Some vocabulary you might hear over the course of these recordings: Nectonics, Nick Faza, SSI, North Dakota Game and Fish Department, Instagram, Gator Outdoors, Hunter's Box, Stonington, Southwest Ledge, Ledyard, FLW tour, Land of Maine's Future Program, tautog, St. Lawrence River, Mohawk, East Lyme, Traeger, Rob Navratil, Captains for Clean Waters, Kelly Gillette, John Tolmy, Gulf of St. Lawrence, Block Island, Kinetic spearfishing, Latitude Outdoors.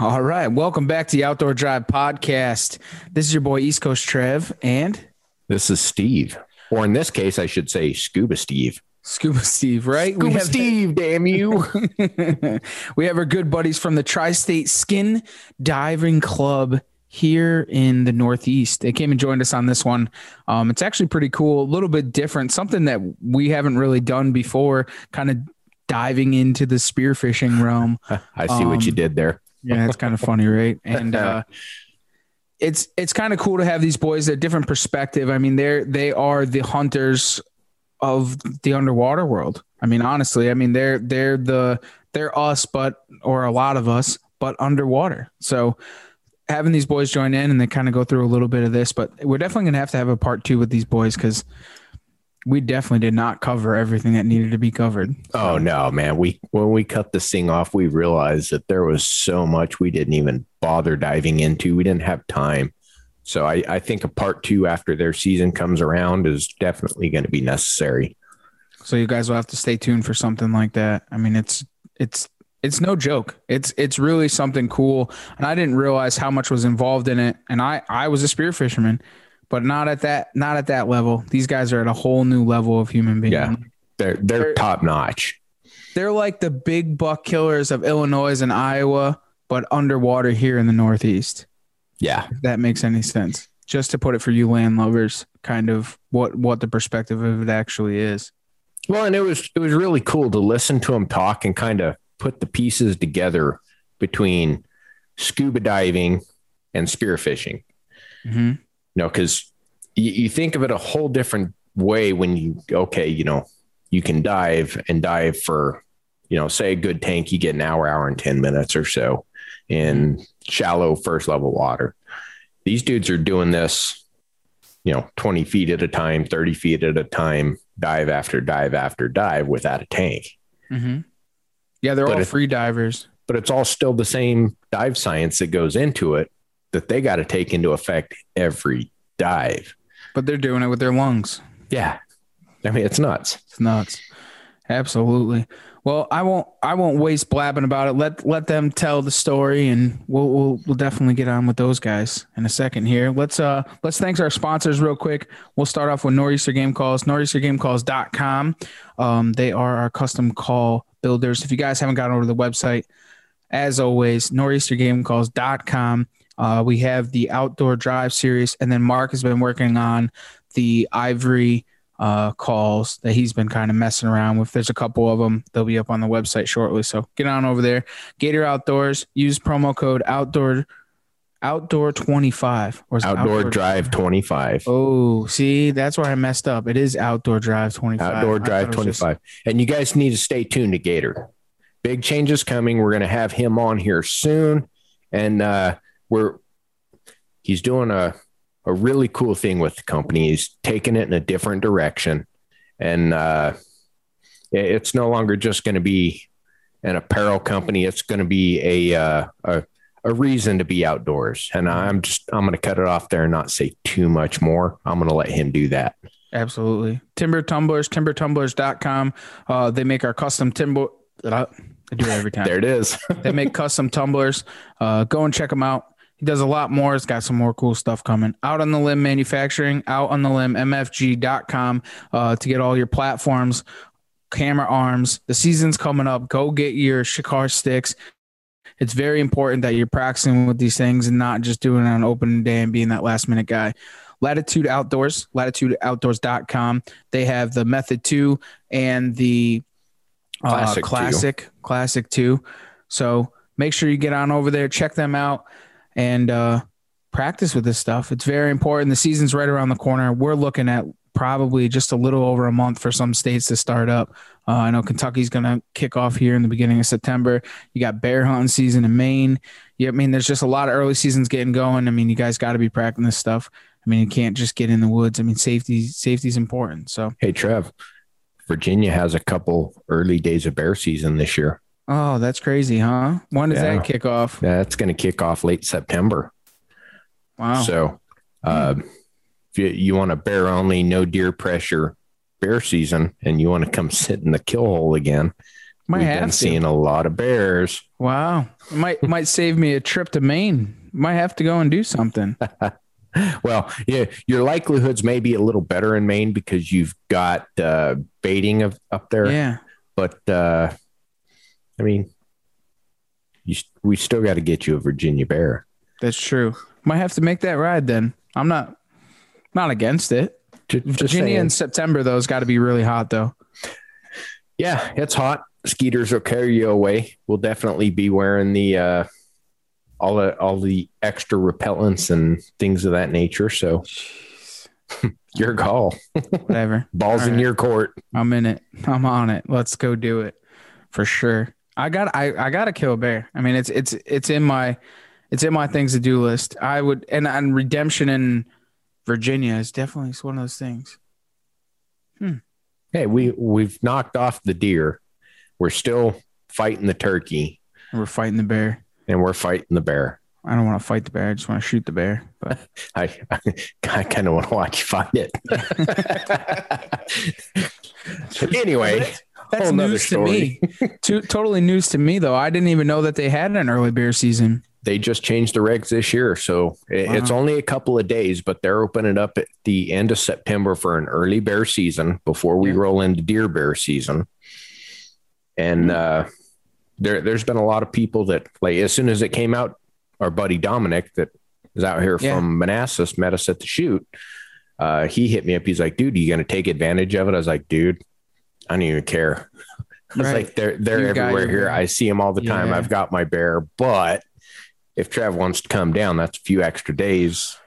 All right. Welcome back to the Outdoor Drive Podcast. This is your boy, East Coast Trev, and... This is Steve. Or in this case, I should say Scuba Steve. Scuba Steve, right? Scuba Steve, damn you. We have our good buddies from the Tri-State Skin Diving Club here in the Northeast. They came and joined us on this one. It's actually pretty cool, a little bit different, something that we haven't really done before, kind of diving into the spearfishing realm. I see what you did there. Yeah, it's kind of funny, right? And it's kind of cool to have these boys, a different perspective. I mean, they are the hunters of the underwater world. I mean, honestly, I mean, they're us, but, or a lot of us, but underwater. So having these boys join in and they kind of go through a little bit of this, but we're definitely going to have a part two with these boys because we definitely did not cover everything that needed to be covered. Oh no, man. When we cut this thing off, we realized that there was so much we didn't even bother diving into. We didn't have time. So I think a part two after their season comes around is definitely going to be necessary. So you guys will have to stay tuned for something like that. I mean, it's no joke. It's really something cool. And I didn't realize how much was involved in it. And I was a spear fisherman, but not at that level. These guys are at a whole new level of human being. Yeah, they're top notch. They're like the big buck killers of Illinois and Iowa, but underwater here in the Northeast. Yeah. If that makes any sense. Just to put it for you land lovers, kind of what the perspective of it actually is. Well, and it was really cool to listen to them talk and kind of put the pieces together between scuba diving and spearfishing. Mm-hmm. You know, because you think of it a whole different way when you can dive for, say a good tank, you get an hour and 10 minutes or so in shallow first level water. These dudes are doing this, 20 feet at a time, 30 feet at a time, dive after dive after dive without a tank. Mm-hmm. Yeah. They're all free divers, but it's all still the same dive science that goes into it that they got to take into effect every dive, but they're doing it with their lungs. Yeah. I mean, it's nuts. It's nuts. Absolutely. Well, I won't waste blabbing about it. Let them tell the story, and we'll definitely get on with those guys in a second here. Let's thank our sponsors real quick. We'll start off with Nor'easter Game Calls, nor'eastergamecalls.com. They are our custom call builders. If you guys haven't gotten over to the website, as always, nor'eastergamecalls.com. We have the Outdoor Drive series, and then Mark has been working on the Ivory calls that he's been kind of messing around with. There's a couple of them. They'll be up on the website shortly. So get on over there. Gator Outdoors. Use promo code outdoor 25 or outdoor drive 25. Oh, see, that's where I messed up. It is Outdoor Drive 25. Outdoor Drive 25. And you guys need to stay tuned to Gator. Big changes coming. We're going to have him on here soon, and he's doing a really cool thing with the company. He's taking it in a different direction. And it's no longer just going to be an apparel company. It's going to be a reason to be outdoors. And I'm going to cut it off there and not say too much more. I'm going to let him do that. Absolutely. Timbered Tumblers, timberedtumblers.com. They make our custom timber. I do it every time. There it is. They make custom tumblers. Go and check them out. Does a lot more. It's got some more cool stuff coming. Out on the Limb Manufacturing, Out on the Limb, mfg.com, to get all your platforms, camera arms. The season's coming up. Go get your shikar sticks. It's very important that you're practicing with these things and not just doing it on opening day and being that last minute guy. Latitude Outdoors, latitudeoutdoors.com. They have the Method 2 and the Classic 2. So make sure you get on over there. Check them out. And practice with this stuff. It's very important. The season's right around the corner. We're looking at probably just a little over a month for some states to start up. I know Kentucky's going to kick off here in the beginning of September. You got bear hunting season in Maine. Yeah, I mean, there's just a lot of early seasons getting going. I mean, you guys got to be practicing this stuff. I mean, you can't just get in the woods. I mean, safety's important. So, hey, Trev, Virginia has a couple early days of bear season this year. Oh, that's crazy, huh? When does that kick off? That's going to kick off late September. Wow. So, if you want a bear only, no deer pressure bear season, and you want to come sit in the kill hole again, we've been seeing a lot of bears. Wow. It might save me a trip to Maine. Might have to go and do something. Well, yeah, your likelihoods may be a little better in Maine because you've got baiting up there. Yeah. But, I mean, we still got to get you a Virginia bear. That's true. Might have to make that ride then. I'm not against it. Virginia in September, though, has got to be really hot, though. Yeah, it's hot. Skeeters will carry you away. We'll definitely be wearing the all the extra repellents and things of that nature. So your call. Whatever. Ball's in your court. I'm in it. I'm on it. Let's go do it. For sure. I gotta kill a bear. I mean, it's in my things to do list. I would, and redemption in Virginia is definitely one of those things. Hey, we've knocked off the deer. We're still fighting the turkey. We're fighting the bear. I don't want to fight the bear. I just want to shoot the bear. But I kind of want to watch you fight it. Anyway. That's news to me. Totally news to me, though. I didn't even know that they had an early bear season. They just changed the regs this year. So it's only a couple of days, but they're opening up at the end of September for an early bear season before we roll into deer bear season. And there's been a lot of people that, like, as soon as it came out, our buddy Dominic that is out here from Manassas met us at the shoot. He hit me up. He's like, dude, are you going to take advantage of it? I was like, dude, I don't even care. It's like they're everywhere here. I see them all the time. I've got my bear, but if Trav wants to come down, that's a few extra days.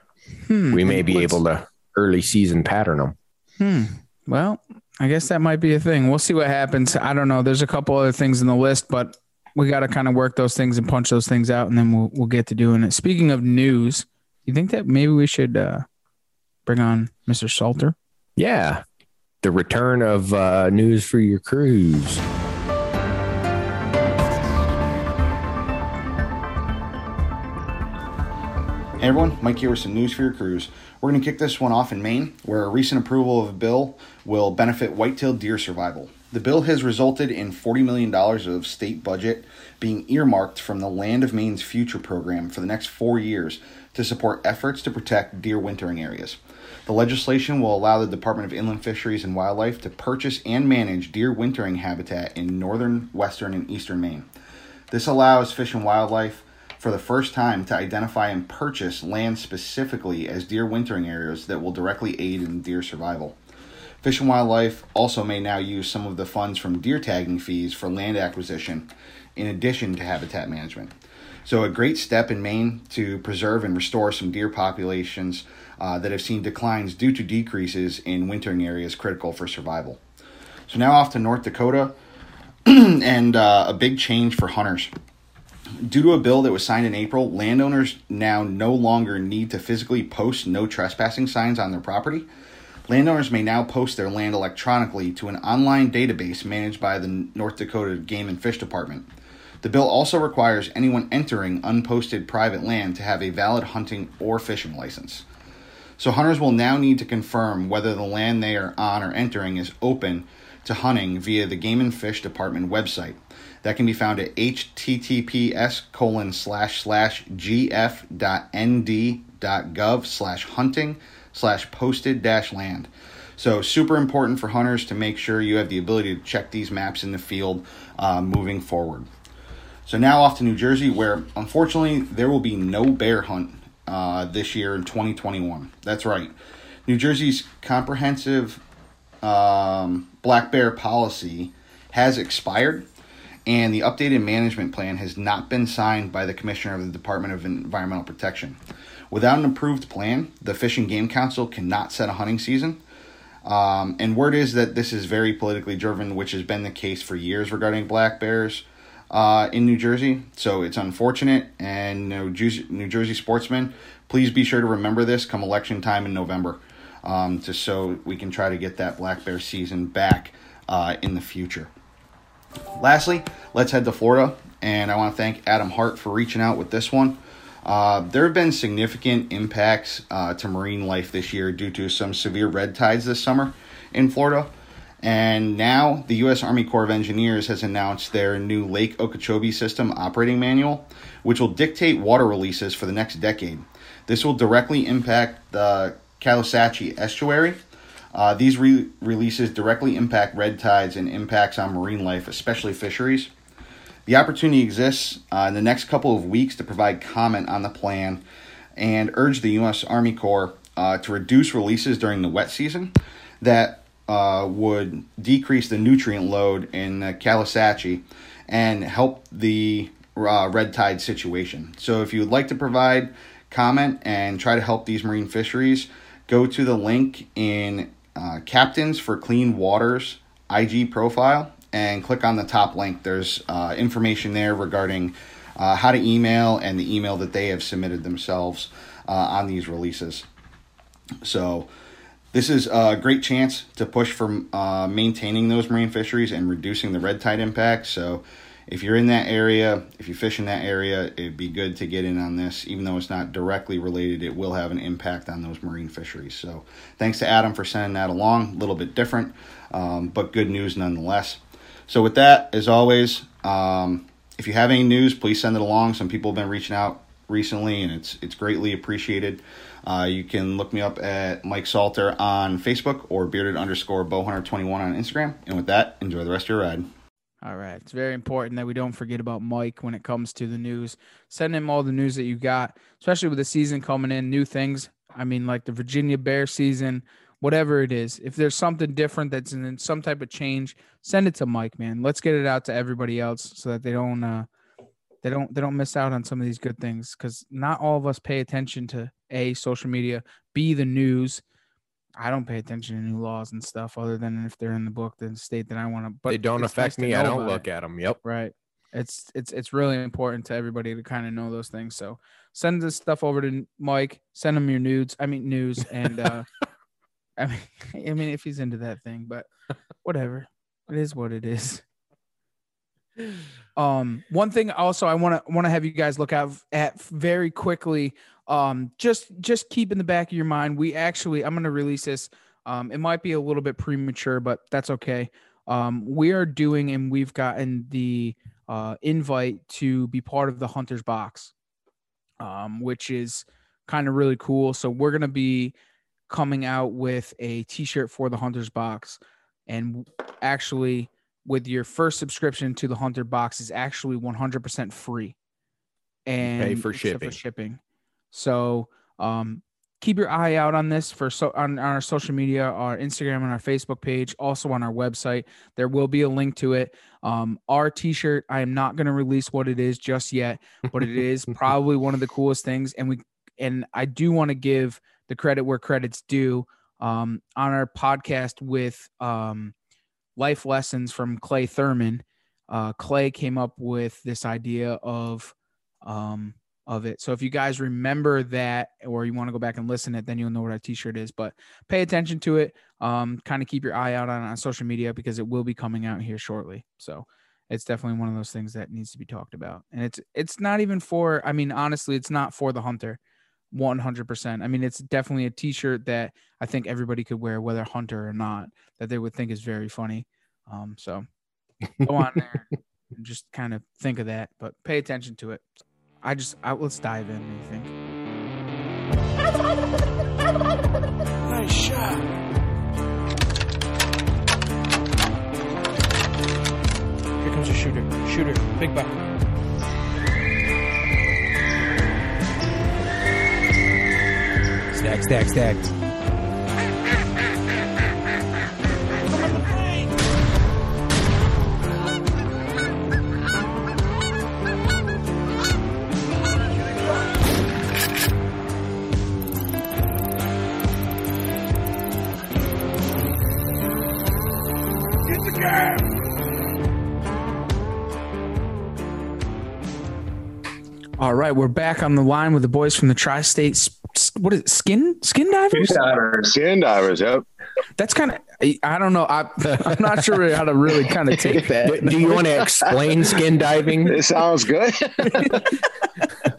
We may be able to early season pattern them. Well, I guess that might be a thing. We'll see what happens. I don't know. There's a couple other things in the list, but we got to kind of work those things and punch those things out, and then we'll get to doing it. Speaking of news, you think that maybe we should bring on Mr. Salter? Yeah. The return of news for your cruise. Hey everyone, Mike here with some news for your cruise. We're going to kick this one off in Maine, where a recent approval of a bill will benefit white-tailed deer survival. The bill has resulted in $40 million of state budget being earmarked from the Land of Maine's Future Program for the next 4 years to support efforts to protect deer wintering areas. The legislation will allow the Department of Inland Fisheries and Wildlife to purchase and manage deer wintering habitat in northern, western, and eastern Maine. This allows Fish and Wildlife for the first time to identify and purchase land specifically as deer wintering areas that will directly aid in deer survival. Fish and Wildlife also may now use some of the funds from deer tagging fees for land acquisition in addition to habitat management. So a great step in Maine to preserve and restore some deer populations that have seen declines due to decreases in wintering areas critical for survival. So now off to North Dakota and a big change for hunters. Due to a bill that was signed in April, landowners now no longer need to physically post no trespassing signs on their property. Landowners may now post their land electronically to an online database managed by the North Dakota Game and Fish Department. The bill also requires anyone entering unposted private land to have a valid hunting or fishing license. So hunters will now need to confirm whether the land they are on or entering is open to hunting via the Game and Fish Department website. That can be found at https://gf.nd.gov/hunting/posted-land. So super important for hunters to make sure you have the ability to check these maps in the field moving forward. So now off to New Jersey, where unfortunately there will be no bear hunt this year in 2021. That's right. New Jersey's comprehensive black bear policy has expired, and the updated management plan has not been signed by the Commissioner of the Department of Environmental Protection. Without an approved plan, the Fish and Game Council cannot set a hunting season. And word is that this is very politically driven, which has been the case for years regarding black bears in New Jersey. So it's unfortunate, and New Jersey sportsmen, please be sure to remember this come election time in November, just so we can try to get that black bear season back in the future. Lastly, let's head to Florida, and I want to thank Adam Hart for reaching out with this one. There have been significant impacts to marine life this year due to some severe red tides this summer in Florida. And now the U.S. Army Corps of Engineers has announced their new Lake Okeechobee System Operating Manual, which will dictate water releases for the next decade. This will directly impact the Caloosahatchee Estuary. These releases directly impact red tides and impacts on marine life, especially fisheries. The opportunity exists in the next couple of weeks to provide comment on the plan and urge the U.S. Army Corps to reduce releases during the wet season that would decrease the nutrient load in Caloosahatchee and help the red tide situation. So if you would like to provide comment and try to help these marine fisheries, go to the link in Captains for Clean Waters IG profile and click on the top link. There's information there regarding how to email and the email that they have submitted themselves on these releases. So this is a great chance to push for maintaining those marine fisheries and reducing the red tide impact. So if you're in that area, if you fish in that area, it'd be good to get in on this. Even though it's not directly related, it will have an impact on those marine fisheries. So thanks to Adam for sending that along. A little bit different, but good news nonetheless. So with that, as always, if you have any news, please send it along. Some people have been reaching out recently, and it's greatly appreciated. You can look me up at Mike Salter on Facebook or bearded_bowhunter21 on Instagram. And with that, enjoy the rest of your ride. All right. It's very important that we don't forget about Mike when it comes to the news. Send him all the news that you got, especially with the season coming in, new things. I mean, like the Virginia bear season, whatever it is. If there's something different that's in some type of change, send it to Mike, man. Let's get it out to everybody else so that they don't miss out on some of these good things, because not all of us pay attention to A, social media, B, the news. I don't pay attention to new laws and stuff other than if they're in the book, the state that I want to. But they don't affect me. I don't look at them. Yep. Right. It's really important to everybody to kind of know those things. So send this stuff over to Mike. Send him your nudes. I mean news, and I mean if he's into that thing, but whatever. It is what it is. One thing also I want to have you guys look out at very quickly. Just keep in the back of your mind. I'm going to release this. It might be a little bit premature, but that's okay. We are doing, and we've gotten the invite to be part of the Hunter's Box, which is kind of really cool. So we're going to be coming out with a t-shirt for the Hunter's Box, and actually with your first subscription to the Hunter Box is actually 100% free, and pay for shipping. So keep your eye out on this on our social media, our Instagram and our Facebook page, also on our website. There will be a link to it. Our t-shirt, I am not going to release what it is just yet, but it is probably one of the coolest things. And I do want to give the credit where credit's due, on our podcast with, Life Lessons from Clay Thurman. Clay came up with this idea of it. So if you guys remember that, or you want to go back and listen to it, then you'll know what our t-shirt is, but pay attention to it. Kind of keep your eye out on social media, because it will be coming out here shortly. So it's definitely one of those things that needs to be talked about. And it's not even for, I mean, honestly, it's not for the hunter 100%. I mean, it's definitely a t-shirt that I think everybody could wear, whether hunter or not, that they would think is very funny. So go on there and just kind of think of that, but pay attention to it. Let's dive in. What do you think? Nice shot. Here comes a shooter. Big buck. Stack. All right, we're back on the line with the boys from the Tri-State. What is it, skin divers? Skin divers. Yep. That's kind of, I don't know. I'm not sure how to really kind of take that. But do you want to explain skin diving? It sounds good.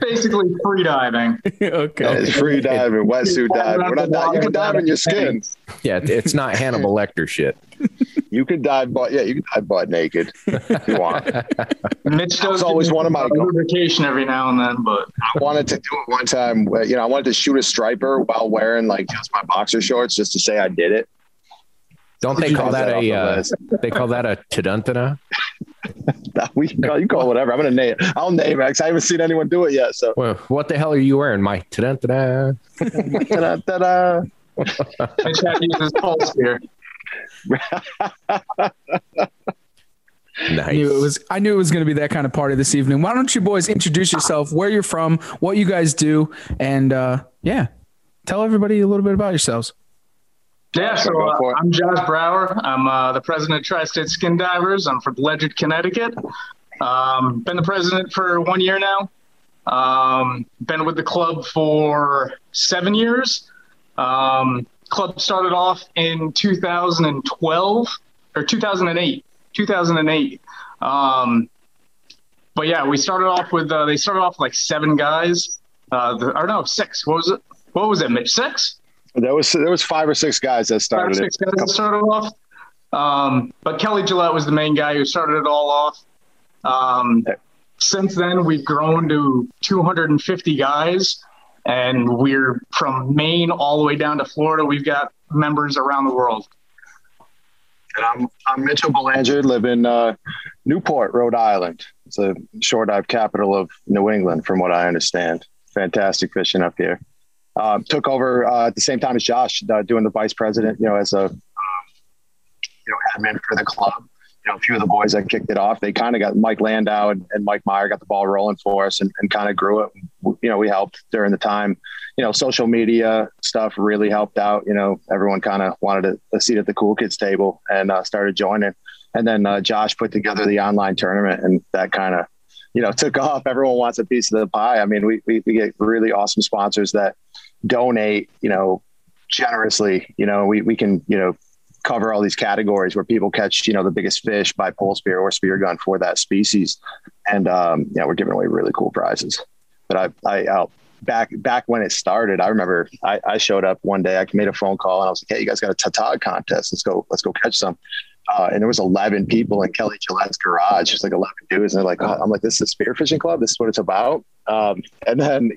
Basically, free diving. Okay, it's free diving, wetsuit diving. You can dive in your skin. Yeah, it's not Hannibal Lecter shit. You can dive butt naked if you want. Mitch does always one of my lubrication every now and then, but I wanted to do it one time. You know, I wanted to shoot a striper while wearing like just my boxer shorts, just to say I did it. Don't they call that a? They call that a ta-dun-ta-na? You call whatever. I'm gonna name it. I'll name it because I haven't seen anyone do it yet. So, well, what the hell are you wearing, Mike? Ta-dun-ta-da. Ta-dun-ta-da. Mitch had to use his pulse here. Nice. I knew it was going to be that kind of party this evening. Why don't you boys introduce yourself, where you're from, what you guys do, and tell everybody a little bit about yourselves. Yeah, so I'm Josh Brower. I'm the president of Tri-State Skin Divers. I'm from Ledyard, Connecticut. Been the president for 1 year now. Been with the club for 7 years. Club started off in 2008. But yeah, we started off with, they started off like seven guys. Six. What was it, Mitch? Six? There was 5 or 6 guys that started it. 5 or 6 guys that started off. But Kelly Gillette was the main guy who started it all off. Since then, we've grown to 250 guys. And we're from Maine all the way down to Florida. We've got members around the world. And I'm Mitchell Belanger, live in Newport, Rhode Island. It's a shore dive capital of New England, from what I understand. Fantastic fishing up here. Took over at the same time as Josh, doing the vice president, as a admin for the club. A few of the boys that kicked it off, they kind of got Mike Landau and Mike Meyer got the ball rolling for us and kind of grew it. We helped during the time, social media stuff really helped out. Everyone kind of wanted a seat at the cool kids table and started joining. And then Josh put together the online tournament, and that kind of, took off. Everyone wants a piece of the pie. I mean, we get really awesome sponsors that donate, generously, we can, cover all these categories where people catch, the biggest fish by pole spear or spear gun for that species. And, we're giving away really cool prizes. But back when it started, I remember I showed up one day, I made a phone call and I was like, hey, you guys got a tautog contest. Let's go catch some. And there was 11 people in Kelly Gillette's garage. There's like 11 dudes. And they're like, oh. I'm like, this is a spear fishing club. This is what it's about. And then,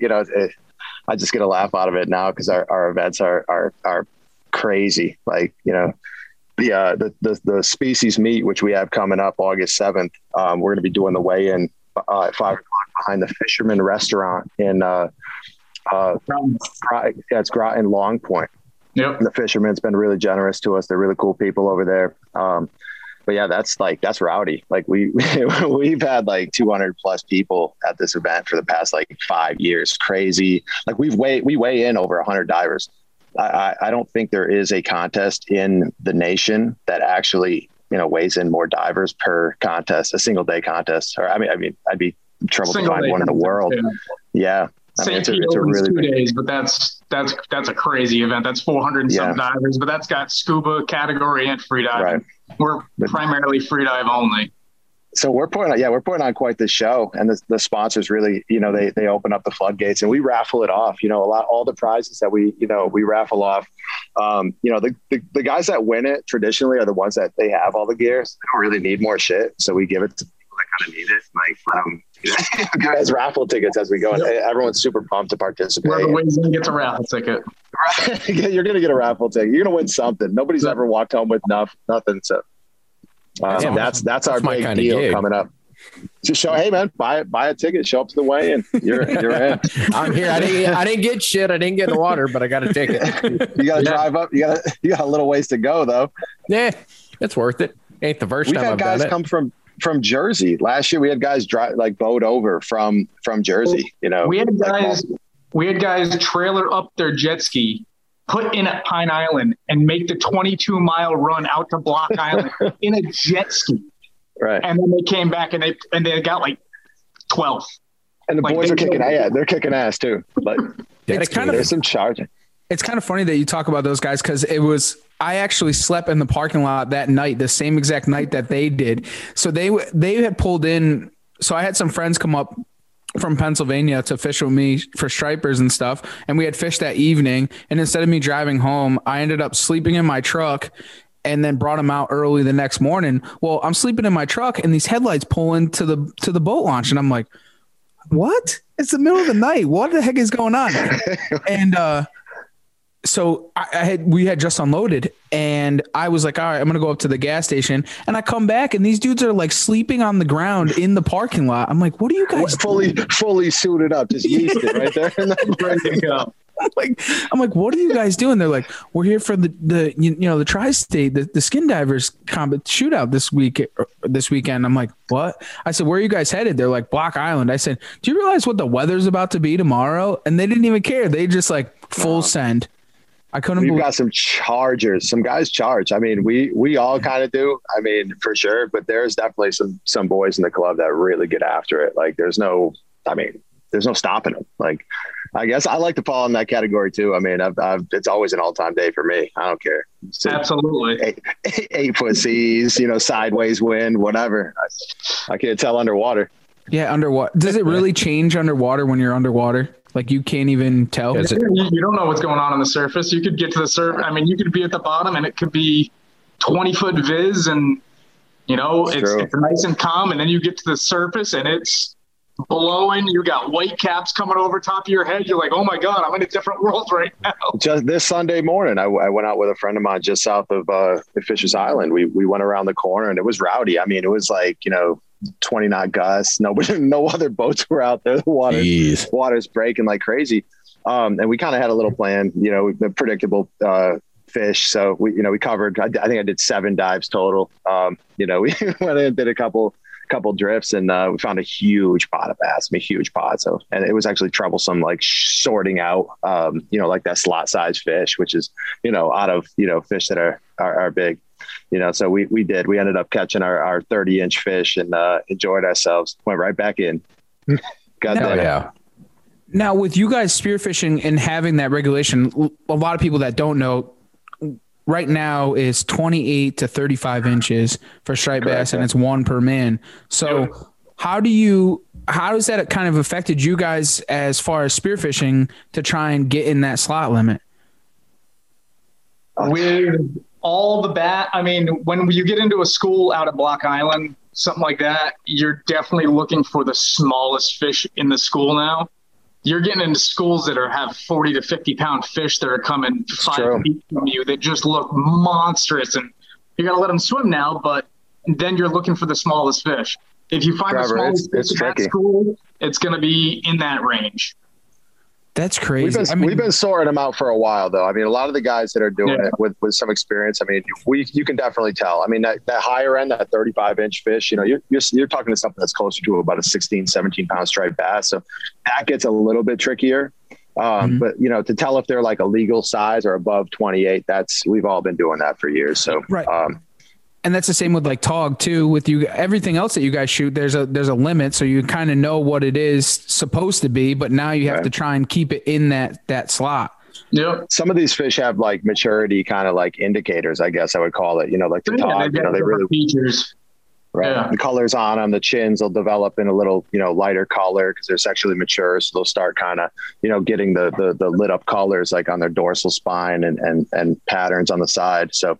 I just get a laugh out of it now, because our events are crazy. Like, the species meet, which we have coming up August 7th, we're going to be doing the weigh-in at 5:00 behind the Fisherman Restaurant in Groton, Long Point. Yep. And the Fisherman's been really generous to us. They're really cool people over there. But yeah, that's rowdy. Like we've had like 200 plus people at this event for the past like 5 years. Crazy. Like we weigh in over 100 divers. I don't think there is a contest in the nation that actually, weighs in more divers per contest, a single day contest. Or I mean, I'd be in trouble to find one in the world. Too. Yeah. It's a really 2 days, but that's a crazy event. That's 400 and some divers, but that's got scuba category and free dive. Right. We're primarily free dive only. So we're putting on quite the show, and the sponsors really, they open up the floodgates, and we raffle it off. All the prizes that we raffle off. The guys that win it traditionally are the ones that they have all the gear. So they don't really need more shit, so we give it to people that kind of need it. Like guys, raffle tickets as we go, and everyone's super pumped to participate. Whoever wins gets a raffle ticket. You're gonna get a raffle ticket. You're gonna win something. Nobody's ever walked home with nothing. So. That's our big deal coming up. Just show, hey man, buy a ticket, show up to the weigh in. You're in. I'm here. I didn't get shit. I didn't get in the water, but I got a ticket. You got to drive up. You got a little ways to go though. Yeah, it's worth it. Ain't the first time I've done it. We've had guys come from Jersey. Last year we had guys drive boat over from Jersey. We had guys trailer up their jet ski, put in at Pine Island, and make the 22-mile run out to Block Island in a jet ski. Right. And then they came back and they got like 12th. And the boys are kicking ass. Yeah, they're kicking ass too. But there's some charging. It's kind of funny that you talk about those guys, because it was, I actually slept in the parking lot that night, the same exact night that they did. So they had pulled in. So I had some friends come up from Pennsylvania to fish with me for stripers and stuff. And we had fished that evening. And instead of me driving home, I ended up sleeping in my truck and then brought them out early the next morning. Well, I'm sleeping in my truck and these headlights pull into the boat launch. And I'm like, what? It's the middle of the night. What the heck is going on? And, so we had just unloaded and I was like, all right, I'm going to go up to the gas station. And I come back and these dudes are like sleeping on the ground in the parking lot. I'm like, what are you guys fully suited up? Just yeast it right there. And then breaking up. I'm like, what are you guys doing? They're like, we're here for the Tri-State, the skin divers combat shootout this weekend. I'm like, what? I said, where are you guys headed? They're like, Block Island. I said, do you realize what the weather's about to be tomorrow? And they didn't even care. They just like full send. I couldn't believe. We've got some chargers. Some guys charge. I mean, we all kind of do. I mean, for sure. But there's definitely some boys in the club that really get after it. Like, there's no stopping them. Like, I guess I like to fall in that category too. I mean, it's always an all-time day for me. I don't care. It's absolutely. Eight-foot seas, sideways wind, whatever. I can't tell underwater. Yeah, underwater. Does it really change underwater when you're underwater? Like, you can't even tell. You don't know what's going on the surface. You could get to the surface. I mean, you could be at the bottom and it could be 20-foot viz and, it's nice and calm. And then you get to the surface and it's blowing. You got white caps coming over top of your head. You're like, oh my God, I'm in a different world right now. Just this Sunday morning, I went out with a friend of mine just south of Fishers Island. We went around the corner and it was rowdy. I mean, it was like, 20-knot gusts. No other boats were out there. The water's breaking like crazy. And we kind of had a little plan, the predictable fish. So we covered, I think I did 7 dives total. We went in and did a couple drifts and we found a huge pod of bass, So, and it was actually troublesome, like sorting out, like that slot size fish, which is, out of, fish that are big. So we ended up catching our 30-inch fish and enjoyed ourselves. Went right back in. Got that. Yeah. Now with you guys spearfishing and having that regulation, a lot of people that don't know right now is 28 to 35 inches for striped bass, and it's one per man. So how does that kind of affected you guys as far as spearfishing to try and get in that slot limit? When you get into a school out at Block Island, something like that, you're definitely looking for the smallest fish in the school now. You're getting into schools that have 40 to 50-pound fish that are coming 5 feet from you that just look monstrous, and you got to let them swim now, but then you're looking for the smallest fish. If you find the smallest fish at school, it's going to be in that range. That's crazy. We've been sorting them out for a while, though. I mean, a lot of the guys that are doing it with some experience, I mean, you can definitely tell. I mean, that higher end, that 35-inch fish, you're talking to something that's closer to about a 16, 17-pound striped bass. So that gets a little bit trickier. But, to tell if they're like a legal size or above 28, we've all been doing that for years. So, right. And that's the same with like tog too, with you, everything else that you guys shoot, there's a limit. So you kind of know what it is supposed to be, but now you have to try and keep it in that slot. Yeah. Some of these fish have like maturity kind of like indicators, I guess I would call it, like the tog, they really features. Right. Yeah. The colors on them, the chins will develop in a little, lighter color because they're sexually mature. So they'll start kind of, getting the lit up colors like on their dorsal spine and patterns on the side. So,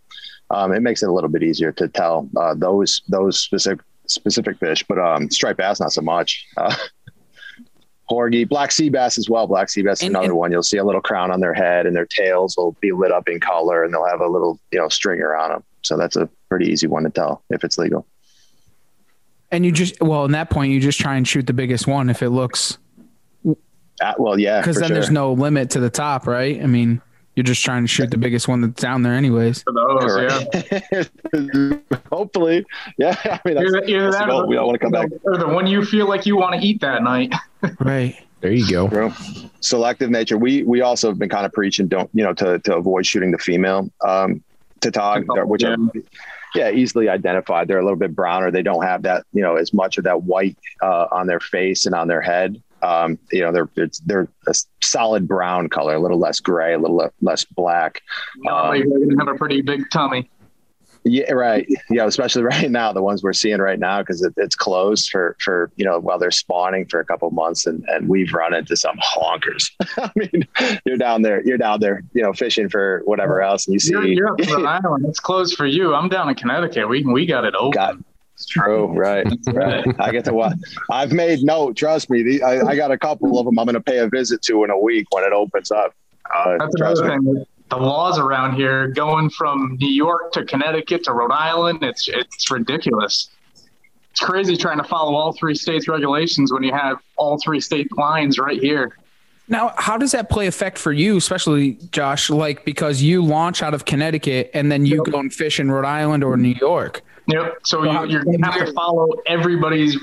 it makes it a little bit easier to tell those specific fish, but striped bass not so much. Horgy, black sea bass as well. Black sea bass is another one. You'll see a little crown on their head, and their tails will be lit up in color, and they'll have a little stringer on them. So that's a pretty easy one to tell if it's legal. And in that point, you just try and shoot the biggest one if it looks. Because then there's no limit to the top, right? I mean. You're just trying to shoot the biggest one that's down there anyways. For those, hopefully. Yeah. I mean, that's that we all want to come back. Or the one you feel like you want to eat that night. Right. There you go. True. Selective nature. We also have been kind of preaching, to avoid shooting the female to tog, which are easily identified. They're a little bit browner. They don't have that, as much of that white on their face and on their head. They're a solid brown color, a little less gray, a little less black. You're going to have a pretty big tummy. Yeah. Right. Yeah. Especially right now, the ones we're seeing right now, because it's closed for, while they're spawning for a couple of months, and we've run into some honkers. I mean, you're down there, fishing for whatever else. And you see, you're up on the island. It's closed for you. I'm down in Connecticut. We got it open. It's true. Right. I get to watch. I've made note. Trust me. I got a couple of them. I'm going to pay a visit to in a week when it opens up. That's another thing. The laws around here, going from New York to Connecticut to Rhode Island, it's ridiculous. It's crazy trying to follow all three states' regulations when you have all three state lines right here. Now, how does that play effect for you, especially, Josh, because you launch out of Connecticut and then you go and fish in Rhode Island or New York? Yep. So you're going to have to follow everybody's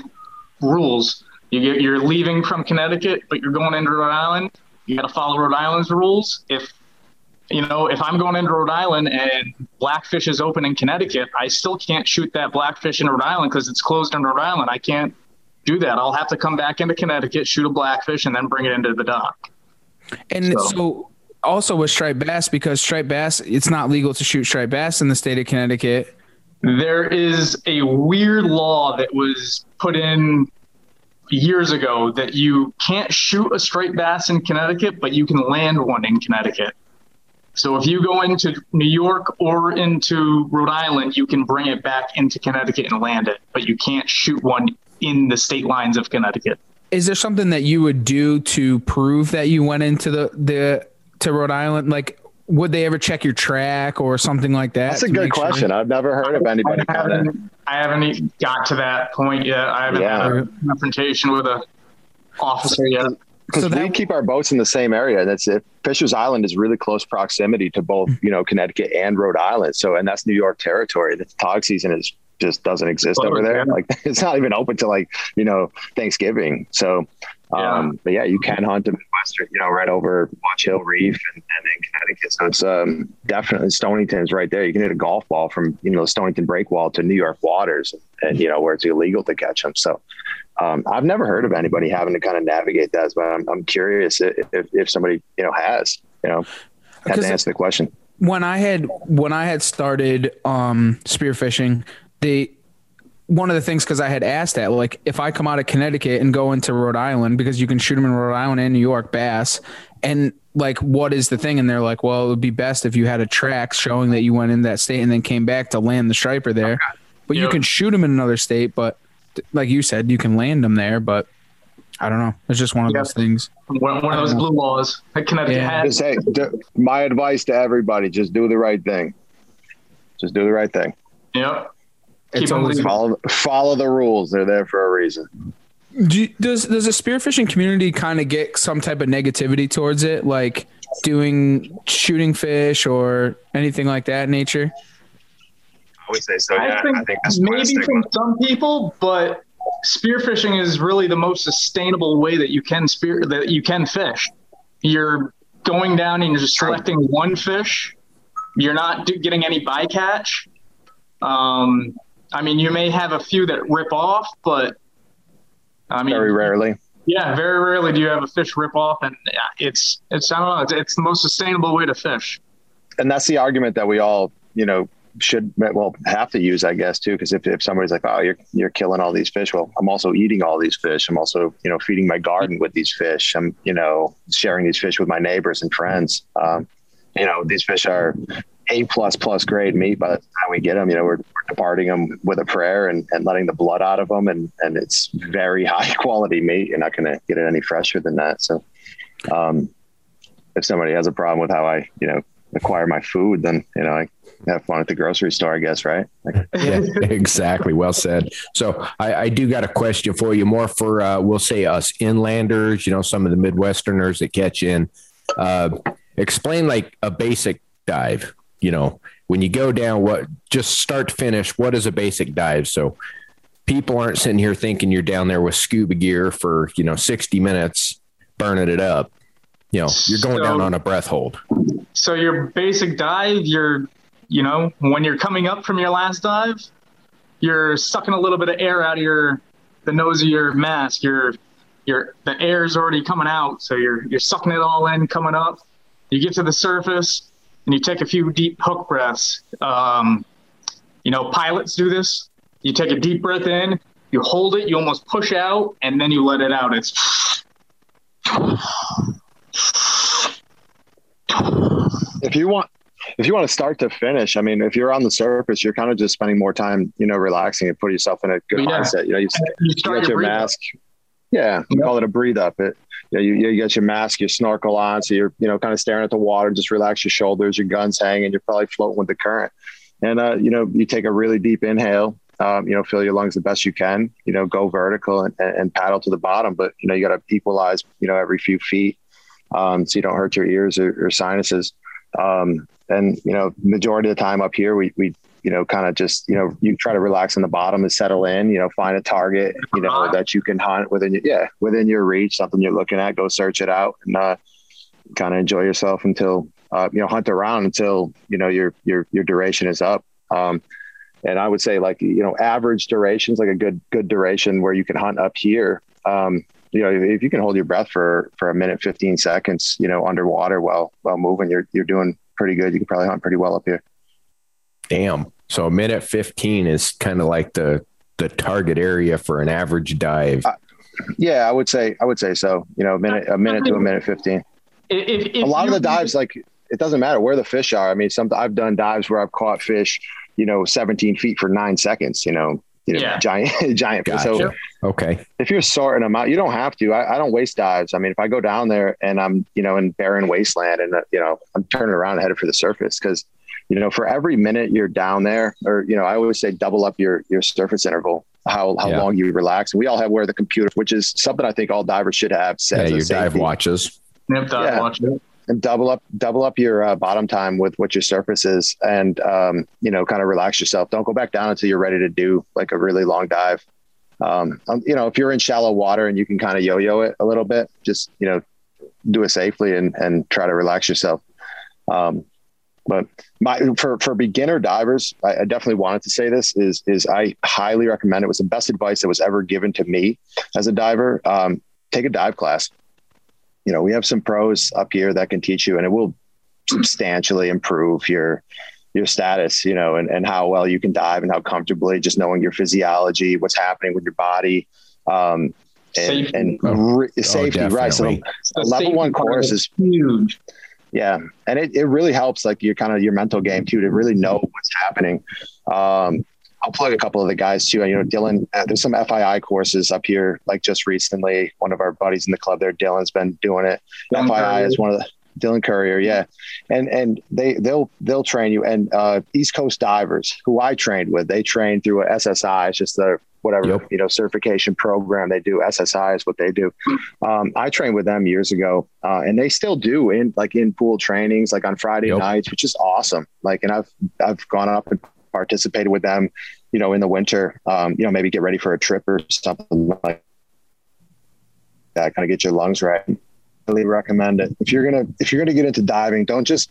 rules. You're leaving from Connecticut, but you're going into Rhode Island. You got to follow Rhode Island's rules. If I'm going into Rhode Island and blackfish is open in Connecticut, I still can't shoot that blackfish in Rhode Island because it's closed in Rhode Island. I can't do that. I'll have to come back into Connecticut, shoot a blackfish, and then bring it into the dock. And so also with striped bass, because striped bass, it's not legal to shoot striped bass in the state of Connecticut. There is a weird law that was put in years ago that you can't shoot a striped bass in Connecticut, but you can land one in Connecticut. So if you go into New York or into Rhode Island, you can bring it back into Connecticut and land it, but you can't shoot one in the state lines of Connecticut. Is there something that you would do to prove that you went into to Rhode Island? Like, would they ever check your track or something like that? That's a good question. I've never heard of anybody. I haven't got to that point yet. I haven't had a confrontation with an officer yet. Because we keep our boats in the same area. That's it. Fishers Island is really close proximity to both, Connecticut and Rhode Island. So, and that's New York territory. The tog season just doesn't exist over there. Like, it's not even open till Thanksgiving. So, but yeah, you can hunt in Midwestern, right over Watch Hill Reef and in Connecticut. So it's definitely Stonington's right there. You can hit a golf ball from, Stonington Breakwall to New York waters and where it's illegal to catch them. So, I've never heard of anybody having to kind of navigate that, but I'm curious if somebody, has, had to answer the question. When I had started spearfishing, one of the things, because I had asked that, if I come out of Connecticut and go into Rhode Island, because you can shoot them in Rhode Island and New York bass, and what is the thing? And they're like, well, it would be best if you had a track showing that you went in that state and then came back to land the striper there. Okay. But you can shoot them in another state, but like you said, you can land them there, but I don't know. It's just one of those things. One of those blue laws that Connecticut has. Hey, my advice to everybody, just do the right thing. Just do the right thing. Yep. Follow the rules. They're there for a reason. Does the spearfishing community kind of get some type of negativity towards it? Like shooting fish or anything like that nature? I would say so. Yeah, I think that's maybe from some people, but spearfishing is really the most sustainable way that you can fish. You're going down and you're just selecting one fish. You're not getting any bycatch. You may have a few that rip off, but very rarely. Yeah, very rarely do you have a fish rip off, and it's I don't know. It's the most sustainable way to fish. And that's the argument that we all should have to use, I guess, too, because if somebody's like, oh, you're killing all these fish, well, I'm also eating all these fish, I'm also feeding my garden with these fish, I'm sharing these fish with my neighbors and friends. These fish are A++ grade meat by the time we get them. We're departing them with a prayer and letting the blood out of them, and it's very high quality meat. You're not going to get it any fresher than that. So if somebody has a problem with how I acquire my food, then I have fun at the grocery store, I guess, right? Yeah, exactly. Well said. So I do got a question for you, more for we'll say us inlanders, some of the Midwesterners that catch in. Explain a basic dive. When you go down, just start to finish, what is a basic dive? So people aren't sitting here thinking you're down there with scuba gear for 60 minutes burning it up. You're going down on a breath hold. So your basic dive, when you're coming up from your last dive, you're sucking a little bit of air out of the nose of your mask. You're the air is already coming out, so you're sucking it all in coming up. You get to the surface and you take a few deep hook breaths. Pilots do this. You take a deep breath in, you hold it, you almost push out, and then you let it out. It's if you want to start to finish. I mean, if you're on the surface, you're kind of just spending more time, relaxing and putting yourself in a good mindset. You get your mask. Yeah, we call it a breathe up. You get your mask, your snorkel on, so you're kind of staring at the water. Just relax your shoulders. Your gun's hanging. You're probably floating with the current. And you take a really deep inhale. Fill your lungs the best you can. Go vertical and paddle to the bottom. But you got to equalize. Every few feet, so you don't hurt your ears or sinuses. And majority of the time up here, we kind of just, you try to relax on the bottom and settle in, find a target, that you can hunt within your reach, something you're looking at, go search it out and, kind of enjoy yourself until, hunt around until, your duration is up. And I would say average durations, like a good duration where you can hunt up here. If you can hold your breath for a minute, 15 seconds, underwater while moving, you're doing pretty good. You can probably hunt pretty well up here. Damn. So a minute 15 is kind of like the target area for an average dive. Yeah, I would say so. A minute to a minute 15. If a lot of the dives, it doesn't matter where the fish are. I mean, I've done dives where I've caught fish, 17 feet for 9 seconds, giant. Gotcha. So okay, if you're sorting them out, you don't have to. I don't waste dives. I mean, if I go down there and I'm, in barren wasteland and, I'm turning around and headed for the surface, because, for every minute you're down there, or, I always say double up your surface interval, how long you relax. And we all have where the computer, which is something I think all divers should have. Your dive watches. And double up your bottom time with what your surface is, and kind of relax yourself. Don't go back down until you're ready to do like a really long dive. If you're in shallow water and you can kind of yo-yo it a little bit, just do it safely and try to relax yourself. But for beginner divers, I definitely wanted to say this is I highly recommend it. It was the best advice that was ever given to me as a diver. Take a dive class. We have some pros up here that can teach you, and it will substantially improve your status, and how well you can dive and how comfortably, just knowing your physiology, what's happening with your body, safety, right? So the level 1 course is huge. Yeah. And it really helps your kind of your mental game too, to really know what's happening. I'll plug a couple of the guys too. Dylan, there's some FII courses up here, like just recently, one of our buddies in the club there, Dylan's been doing it. Dylan FII Currier. Is one of the Dylan Currier. Yeah. And they'll train you. And, East Coast Divers, who I trained with, they train through a SSI. It's just the, whatever, certification program they do. SSI is what they do. I trained with them years ago, and they still do in pool trainings, on Friday nights, which is awesome. And I've gone up and participated with them, in the winter, maybe get ready for a trip or something like that, kind of get your lungs right. Really recommend it. If you're going to get into diving, don't just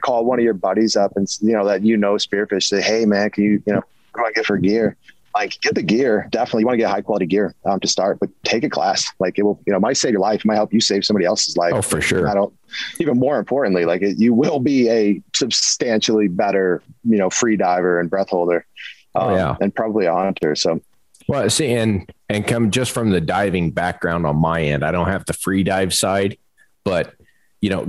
call one of your buddies up and, spearfish, say, hey man, can you, come on, get for gear. Get the gear. Definitely you want to get high quality gear to start, but take a class. It will, might save your life. It might help you save somebody else's life. Oh, for sure. Even more importantly, you will be a substantially better, free diver and breath holder, and probably a hunter. So, well, see, and come just from the diving background on my end, I don't have the free dive side, but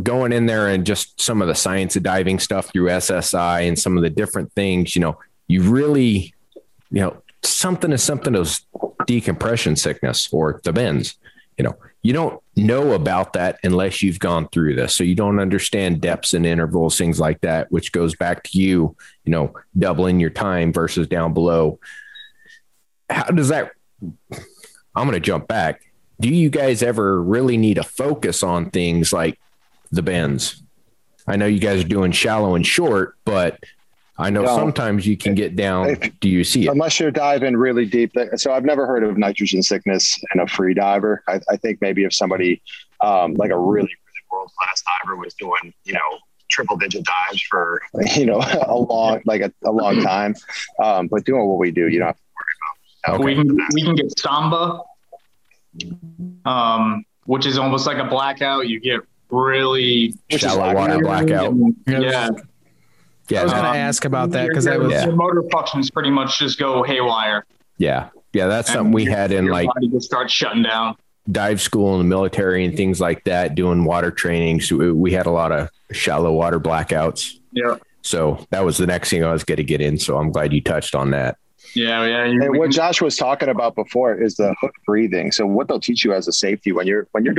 going in there and just some of the science of diving stuff through SSI and some of the different things, you really, something of decompression sickness or the bends, you don't know about that unless you've gone through this. So you don't understand depths and intervals, things like that, which goes back to doubling your time versus down below. How does that, I'm going to jump back. Do you guys ever really need to focus on things like the bends? I know you guys are doing shallow and short, but I know sometimes you can get down. Do you see it? Unless you're diving really deep. So I've never heard of nitrogen sickness in a free diver. I think maybe if somebody like a really, really world-class diver was doing, triple digit dives for, a long time. But doing what we do, you don't have to worry about. Okay. We can get Samba. which is almost like a blackout. You get really shallow water blackout. Yeah. I was going to ask about that because your motor functions pretty much just go haywire. Yeah. Yeah. That's something we had in like start shutting down dive school and the military and things like that, doing water trainings. We had a lot of shallow water blackouts. Yeah. So that was the next thing I was going to get in. So I'm glad you touched on that. Yeah. And what Josh was talking about before is the hook breathing. So what they'll teach you as a safety when you're doing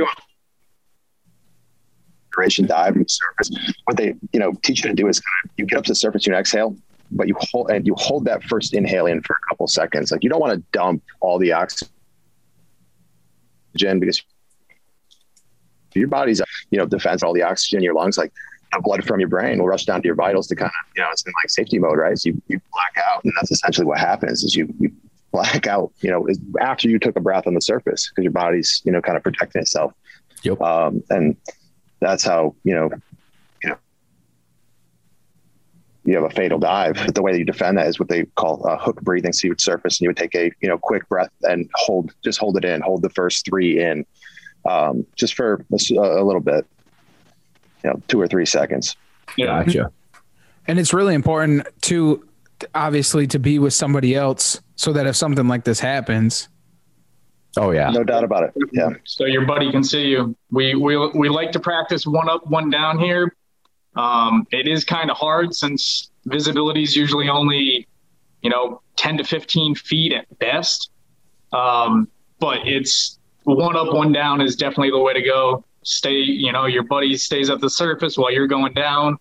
duration dive and surface, what they teach you to do is you get up to the surface, you exhale, but you hold that first inhale in for a couple seconds. Like you don't want to dump all the oxygen because your body's defense, all the oxygen in your lungs, like the blood from your brain will rush down to your vitals to kind of it's in like safety mode, right? So you black out, and that's essentially what happens is you black out after you took a breath on the surface because your body's kind of protecting itself. Yep. And that's how you have a fatal dive. But the way that you defend that is what they call hook breathing. So you would surface and you would take a quick breath and hold the first three in, just for a little bit, 2 or 3 seconds. Yeah. Gotcha. And it's really important to obviously to be with somebody else so that if something like this happens. Oh yeah. No doubt about it. Yeah. So your buddy can see you. We like to practice one up, one down here. It is kind of hard since visibility is usually only, 10 to 15 feet at best. But it's one up, one down is definitely the way to go. Stay, your buddy stays at the surface while you're going down.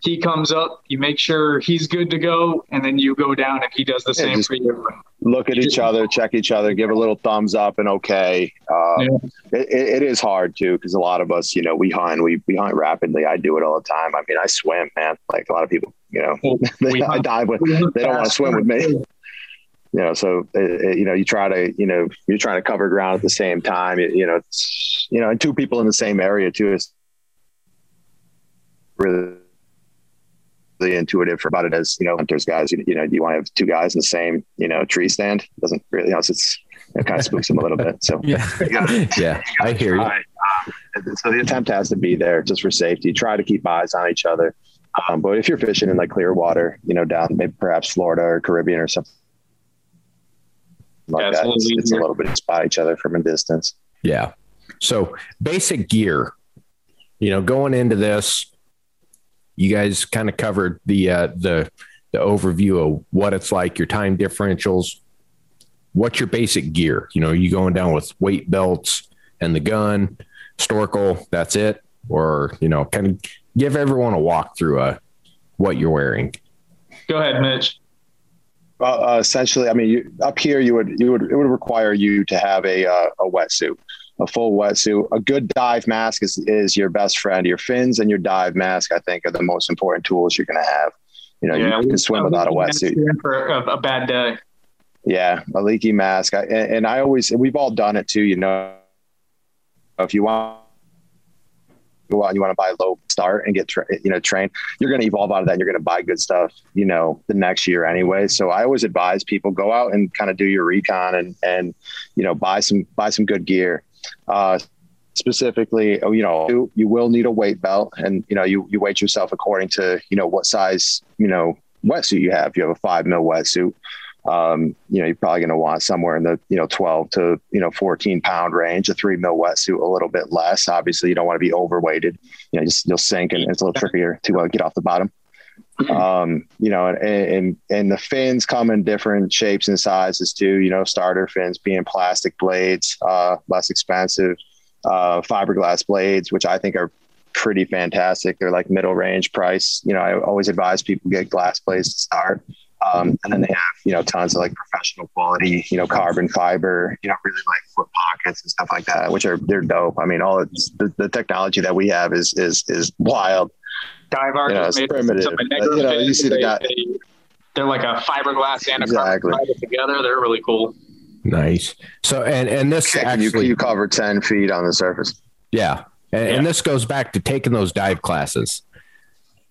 He comes up, you make sure he's good to go, and then you go down and he does the same for you. Look at each other, check each other, give a little thumbs up and okay. It is hard too, because a lot of us, we hunt rapidly. I do it all the time. I mean, I swim, man. Like a lot of people, I dive with, they don't want to swim with me. So, you try to, you're trying to cover ground at the same time, it's, and two people in the same area too is really intuitive for about it as, hunters guys, you want to have two guys in the same, tree stand. It doesn't really, it kind of spooks them a little bit. So I hear you. So the attempt has to be there just for safety, try to keep eyes on each other. But if you're fishing in like clear water, down maybe perhaps Florida or Caribbean or something, like that. It's a little bit spot each other from a distance. Yeah. So basic gear, going into this, you guys kind of covered the overview of what it's like, your time differentials, what's your basic gear? You going down with weight belts and the gun, snorkel, that's it. Or, kind of give everyone a walk through what you're wearing. Go ahead, Mitch. Essentially, up here, it would require you to have a wetsuit, a full wetsuit. A good dive mask is your best friend. Your fins and your dive mask, I think, are the most important tools you're going to have. You can swim without a wetsuit for a bad day. Yeah. A leaky mask. We've all done it too. If you want to go out and you want to buy low start and get trained, you're going to evolve out of that. And you're going to buy good stuff, the next year anyway. So I always advise people go out and kind of do your recon and buy some good gear. Specifically, you will need a weight belt, and you weight yourself according to what size wetsuit you have. If you have a 5mm wetsuit, you're probably going to want somewhere in the 12 to 14 pound range. A 3mm wetsuit, a little bit less. Obviously, you don't want to be overweighted. You'll sink, and it's a little trickier to get off the bottom. And the fins come in different shapes and sizes too, starter fins being plastic blades, less expensive, fiberglass blades, which I think are pretty fantastic. They're like middle range price. I always advise people get glass blades to start. And then they have, tons of like professional quality, carbon fiber, really like foot pockets and stuff like that, which they're dope. The technology that we have is wild. Dive arc is primitive. You see the guy. They're like a fiberglass and a carbon fiber together. They're really cool. Nice. So, and this actually, you cover 10 feet on the surface. Yeah. And this goes back to taking those dive classes,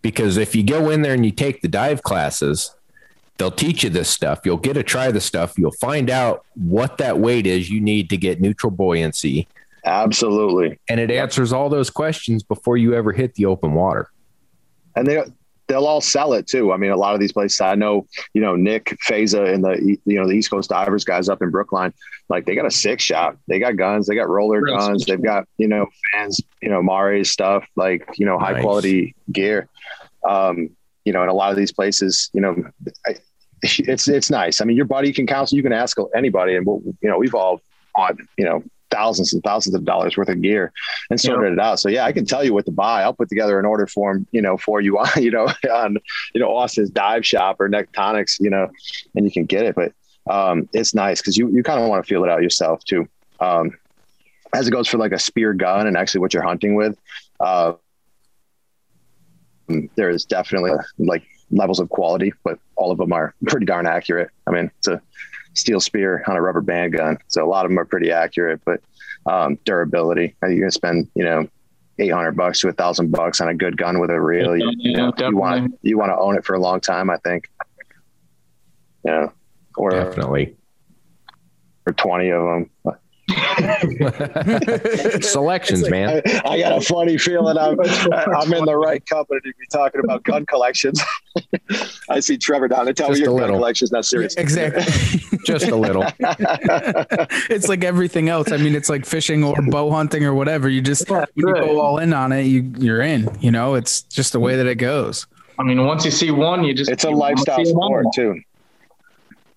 because if you go in there and you take the dive classes, They'll teach you this stuff. You'll get to try the stuff. You'll find out what that weight is you need to get neutral buoyancy. Absolutely. And it answers all those questions before you ever hit the open water. And they'll all sell it too. I mean, a lot of these places, I know, you know, Nick Faza and the East Coast Divers guys up in Brookline, like they got a 6-shot, they got guns, they got roller guns, they've got, you know, fans, you know, Mare stuff, like, you know, high quality gear. You know, in a lot of these places, you know, it's nice. I mean, your buddy can counsel, you can ask anybody, and you know, we've all bought, you know, thousands and thousands of dollars worth of gear and sorted it out. So yeah, I can tell you what to buy. I'll put together an order form, you know, for you on, you know, on, you know, Austin's Dive Shop or Nectonics, you know, and you can get it. But it's nice because you kind of want to feel it out yourself too. As it goes for like a spear gun and actually what you're hunting with, there is definitely like levels of quality, but all of them are pretty darn accurate. I mean, it's a steel spear on a rubber band gun, so a lot of them are pretty accurate, but durability, you're gonna spend, you know, $800 to $1,000 on a good gun with a reel. You want to own it for a long time, I think. Yeah, or definitely for 20 of them. Selections, like, man. I got a funny feeling I'm in the right company to be talking about gun collections. I see Trevor down and tell me your gun collection's not serious. Exactly. Just a little. It's like everything else. I mean, it's like fishing or bow hunting or whatever. You just when you go all in on it, you're in. You know, it's just the way that it goes. I mean, once you see one, you just it's a lifestyle sport too.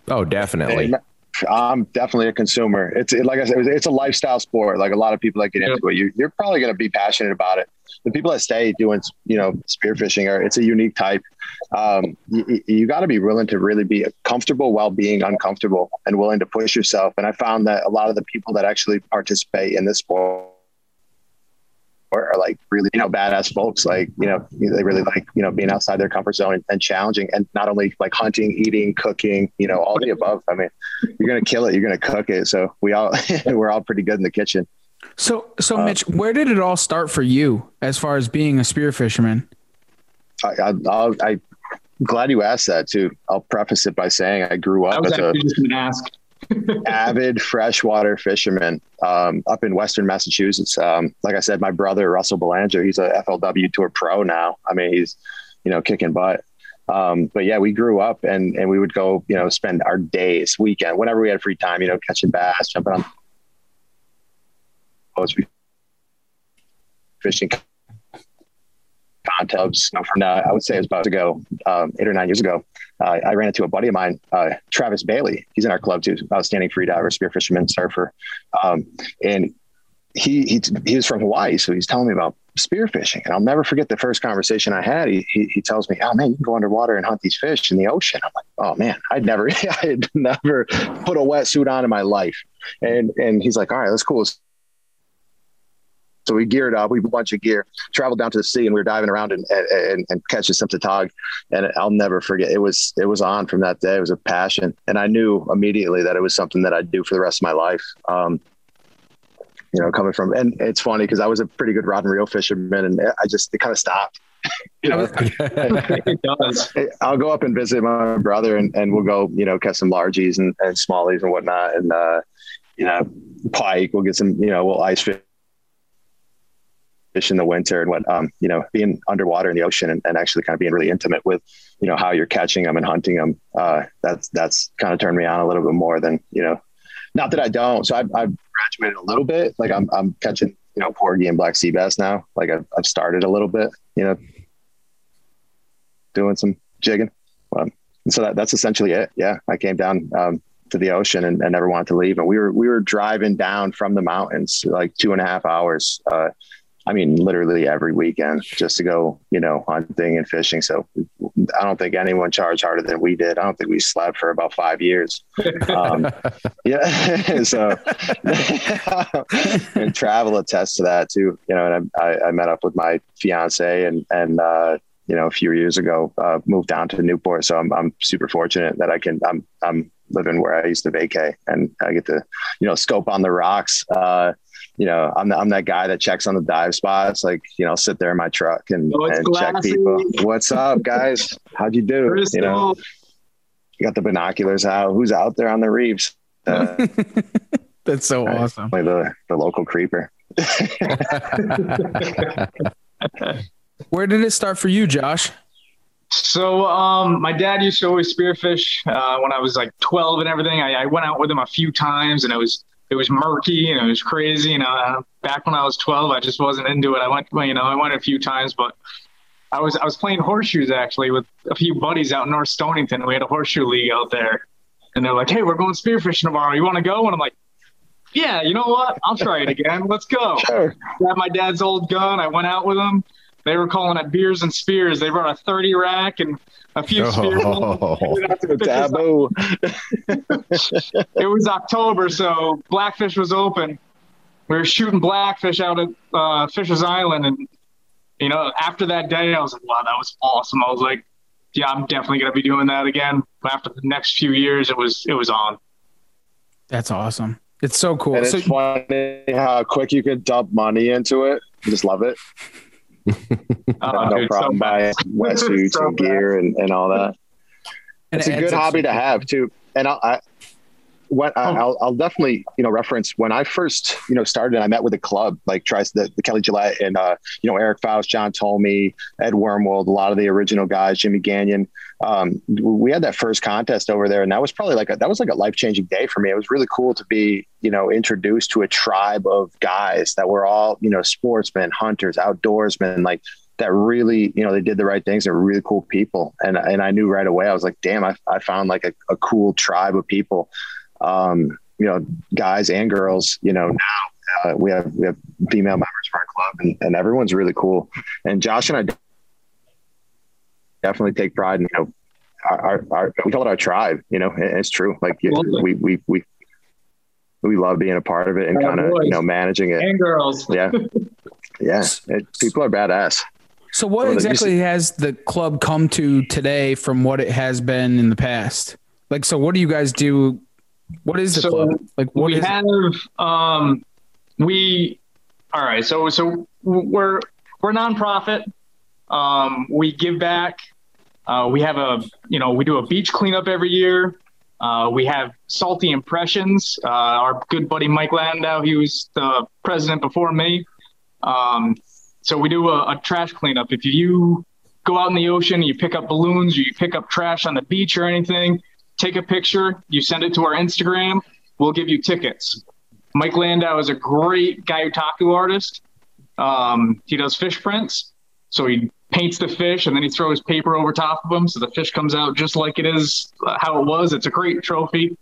Oh, definitely. I'm definitely a consumer. Like I said, it's a lifestyle sport. Like a lot of people that get into it, you're probably going to be passionate about it. The people that stay doing, you know, spearfishing, it's a unique type. You got to be willing to really be comfortable while being uncomfortable and willing to push yourself. And I found that a lot of the people that actually participate in this sport are like really, you know, badass folks. Like, you know, they really like, you know, being outside their comfort zone and challenging, and not only like hunting, eating, cooking, you know, all the above. I mean, you're going to kill it, you're going to cook it. So we're all pretty good in the kitchen. So Mitch, where did it all start for you as far as being a spear fisherman? I'm glad you asked that too. I'll preface it by saying I grew up as avid freshwater fisherman up in Western Massachusetts. Like I said, my brother, Russell Belanger, he's a FLW Tour pro now. I mean, he's, you know, kicking butt. But yeah, we grew up and we would go, you know, spend our days, weekend, whenever we had free time, you know, catching bass, jumping on boats, fishing tubs. I would say it was about to go 8 or 9 years ago. I ran into a buddy of mine, Travis Bailey. He's in our club too. Outstanding free diver, spear fisherman, surfer. And he was from Hawaii. So he's telling me about spear fishing. And I'll never forget the first conversation I had. He tells me, oh man, you can go underwater and hunt these fish in the ocean. I'm like, oh man, I had never put a wetsuit on in my life. And he's like, all right, that's cool. So we geared up, we bought a bunch of gear, traveled down to the sea, and we were diving around and catching some tautog. And I'll never forget. It was on from that day. It was a passion. And I knew immediately that it was something that I'd do for the rest of my life. You know, coming from, and it's funny cause I was a pretty good rod and reel fisherman, and it kind of stopped. You know, it does. I'll go up and visit my brother and we'll go, you know, catch some largies and smallies and whatnot. And, you know, pike, we'll get some, you know, we'll ice fish in the winter, and what, you know, being underwater in the ocean and actually kind of being really intimate with, you know, how you're catching them and hunting them. That's kind of turned me on a little bit more than, you know, not that I don't. So I've graduated a little bit. Like I'm catching, you know, porgy and black sea bass now. Like I've started a little bit, you know, doing some jigging. So that's essentially it. Yeah. I came down, to the ocean and never wanted to leave. And we were driving down from the mountains, like 2.5 hours, I mean, literally every weekend just to go, you know, hunting and fishing. So I don't think anyone charged harder than we did. I don't think we slept for about 5 years. Yeah. So and travel attests to that too. You know, and I met up with my fiance and you know, a few years ago, moved down to Newport. So I'm super fortunate that I'm living where I used to vacay, and I get to, you know, scope on the rocks. You know, I'm that guy that checks on the dive spots, like, you know, I'll sit there in my truck and check people. What's up, guys? How'd you do? You know, got the binoculars out. Who's out there on the reefs? That's so awesome. Like the local creeper. Where did it start for you, Josh? So my dad used to always spearfish when I was like 12 and everything. I went out with him a few times, and it was murky and it was crazy. And back when I was 12, I just wasn't into it. I went a few times, but I was playing horseshoes actually with a few buddies out in North Stonington. We had a horseshoe league out there, and they're like, "Hey, we're going spearfishing tomorrow. You want to go?" And I'm like, "Yeah, you know what? I'll try it again. Let's go." Sure. Grabbed my dad's old gun. I went out with him. They were calling it beers and spears. They brought a 30 rack and a few spears. Taboo. It was October, so blackfish was open. We were shooting blackfish out at Fishers Island. And, you know, after that day, I was like, wow, that was awesome. I was like, yeah, I'm definitely going to be doing that again. But after the next few years, it was on. That's awesome. It's so cool. And it's funny how quick you could dump money into it. I just love it. No problem buying wetsuits and gear and all that. It's a good hobby to have too. And I'll definitely, you know, reference when I first, you know, started, I met with a club like the Kelly Gillette and, you know, Eric Faust, John Tolmy, Ed Wormwold, a lot of the original guys, Jimmy Gagnon. We had that first contest over there, and that was probably like a life-changing day for me. It was really cool to be, you know, introduced to a tribe of guys that were all, you know, sportsmen, hunters, outdoorsmen, like that really, you know, they did the right things. They were really cool people. And I knew right away, I was like, damn, I found like a cool tribe of people. You know, guys and girls, you know, now we have female members of our club, and everyone's really cool. And Josh and I definitely take pride in, you know, our we call it our tribe, you know, and it's true. Like we love being a part of it and kind of, you know, managing it. And girls. Yeah. Yeah. People are badass. So what exactly has the club come to today from what it has been in the past? Like, so what do you guys do? What is the club? Like, what we have? All right. So we're nonprofit. We give back. We have we do a beach cleanup every year. We have salty impressions. Our good buddy Mike Landau, he was the president before me. So we do a trash cleanup. If you go out in the ocean, you pick up balloons, or you pick up trash on the beach or anything, take a picture, you send it to our Instagram, we'll give you tickets. Mike Landau is a great Gyotaku artist. He does fish prints. So he paints the fish, and then he throws paper over top of them, so the fish comes out just like it is, how it was. It's a great trophy.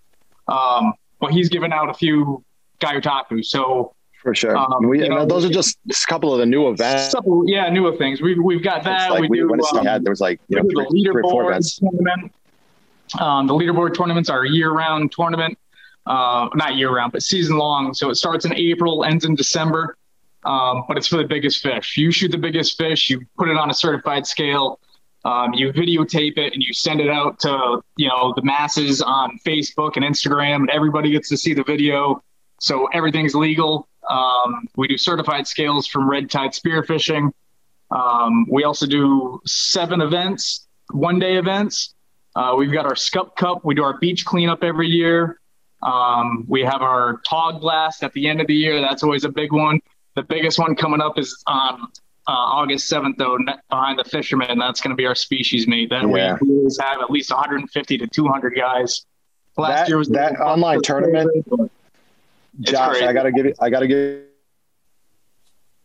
But he's given out a few Gyotaku. So for sure. Those are just a couple of the new events. Newer things. We've got that. Like there was like, you know, three or four events. The leaderboard tournaments are a year-round tournament, not year-round, but season-long. So it starts in April, ends in December, but it's for the biggest fish. You shoot the biggest fish, you put it on a certified scale, you videotape it, and you send it out to, you know, the masses on Facebook and Instagram, and everybody gets to see the video. So everything's legal. We do certified scales from red tide spearfishing. We also do 7 events, one-day events. We've got our Scup Cup. We do our beach cleanup every year. We have our Tog Blast at the end of the year. That's always a big one. The biggest one coming up is on August 7th, though, behind the fishermen. That's going to be our species meet. We always have at least 150 to 200 guys. Last year was that online tournament. Josh, I gotta give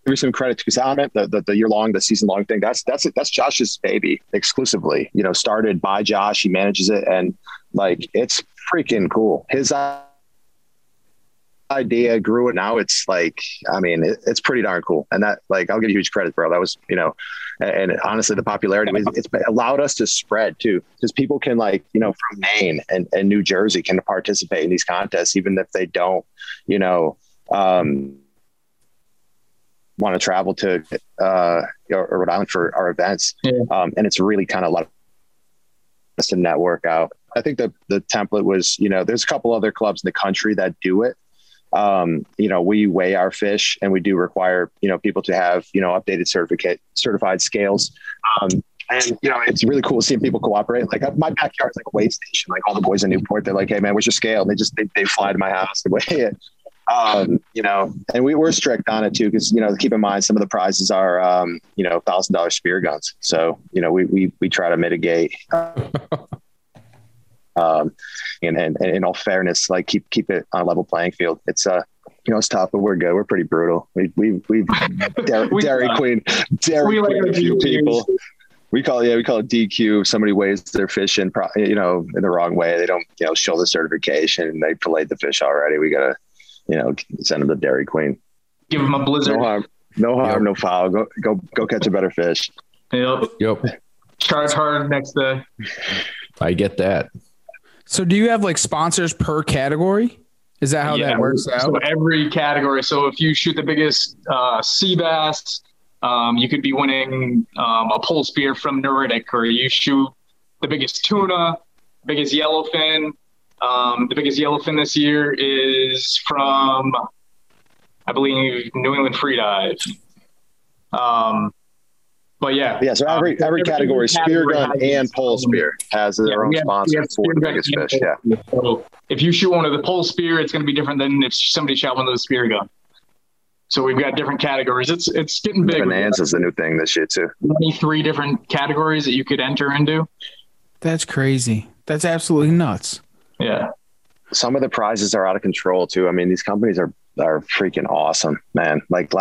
you some credit because the year-long, the season-long thing, that's Josh's baby exclusively, you know, started by Josh. He manages it, and like, it's freaking cool. His idea grew, and now it's like, I mean, it's pretty darn cool. And that, like, I'll give you huge credit, bro. That was, you know, and honestly, the popularity, it's allowed us to spread too, because people can, like, you know, from Maine and New Jersey can participate in these contests, even if they don't, you know, want to travel to or Rhode Island for our events. Yeah. And it's really kind of a lot of us to network out. I think the template was, you know, there's a couple other clubs in the country that do it. You know, we weigh our fish, and we do require, you know, people to have, you know, updated certified scales. And, you know, it's really cool seeing people cooperate. Like my backyard's like a weigh station. Like all the boys in Newport, they're like, hey man, what's your scale? And they fly to my house to weigh it. You know, and we were strict on it too, because, you know, keep in mind, some of the prizes are, you know, $1,000 spear guns. So, you know, we try to mitigate, and in all fairness, like keep it on a level playing field. It's, you know, it's tough, but we're good. We're pretty brutal. We've Dairy Queen a few people. We call it DQ. If somebody weighs their fish in, you know, in the wrong way, they don't, you know, show the certification and they filleted the fish already. We got to, you know, send them to Dairy Queen. Give them a blizzard. No harm, no foul. Go catch a better fish. Yep. Charge hard next day. I get that. So do you have like sponsors per category? Is that how that works out? So every category. So if you shoot the biggest sea bass, you could be winning a pole spear from Nordic, or you shoot the biggest tuna, biggest yellowfin. The biggest yellowfin this year is from, I believe, New England Free Dive. But yeah. So every category, spear gun and pole spear has their own sponsor for the biggest fish. Yeah. So if you shoot one of the pole spear, it's going to be different than if somebody shot one of the spear gun. So we've got different categories. It's getting big. Bonanza is the new thing this year too. 23 different categories that you could enter into. That's crazy. That's absolutely nuts. Yeah. Some of the prizes are out of control too. I mean, these companies are freaking awesome, man. Like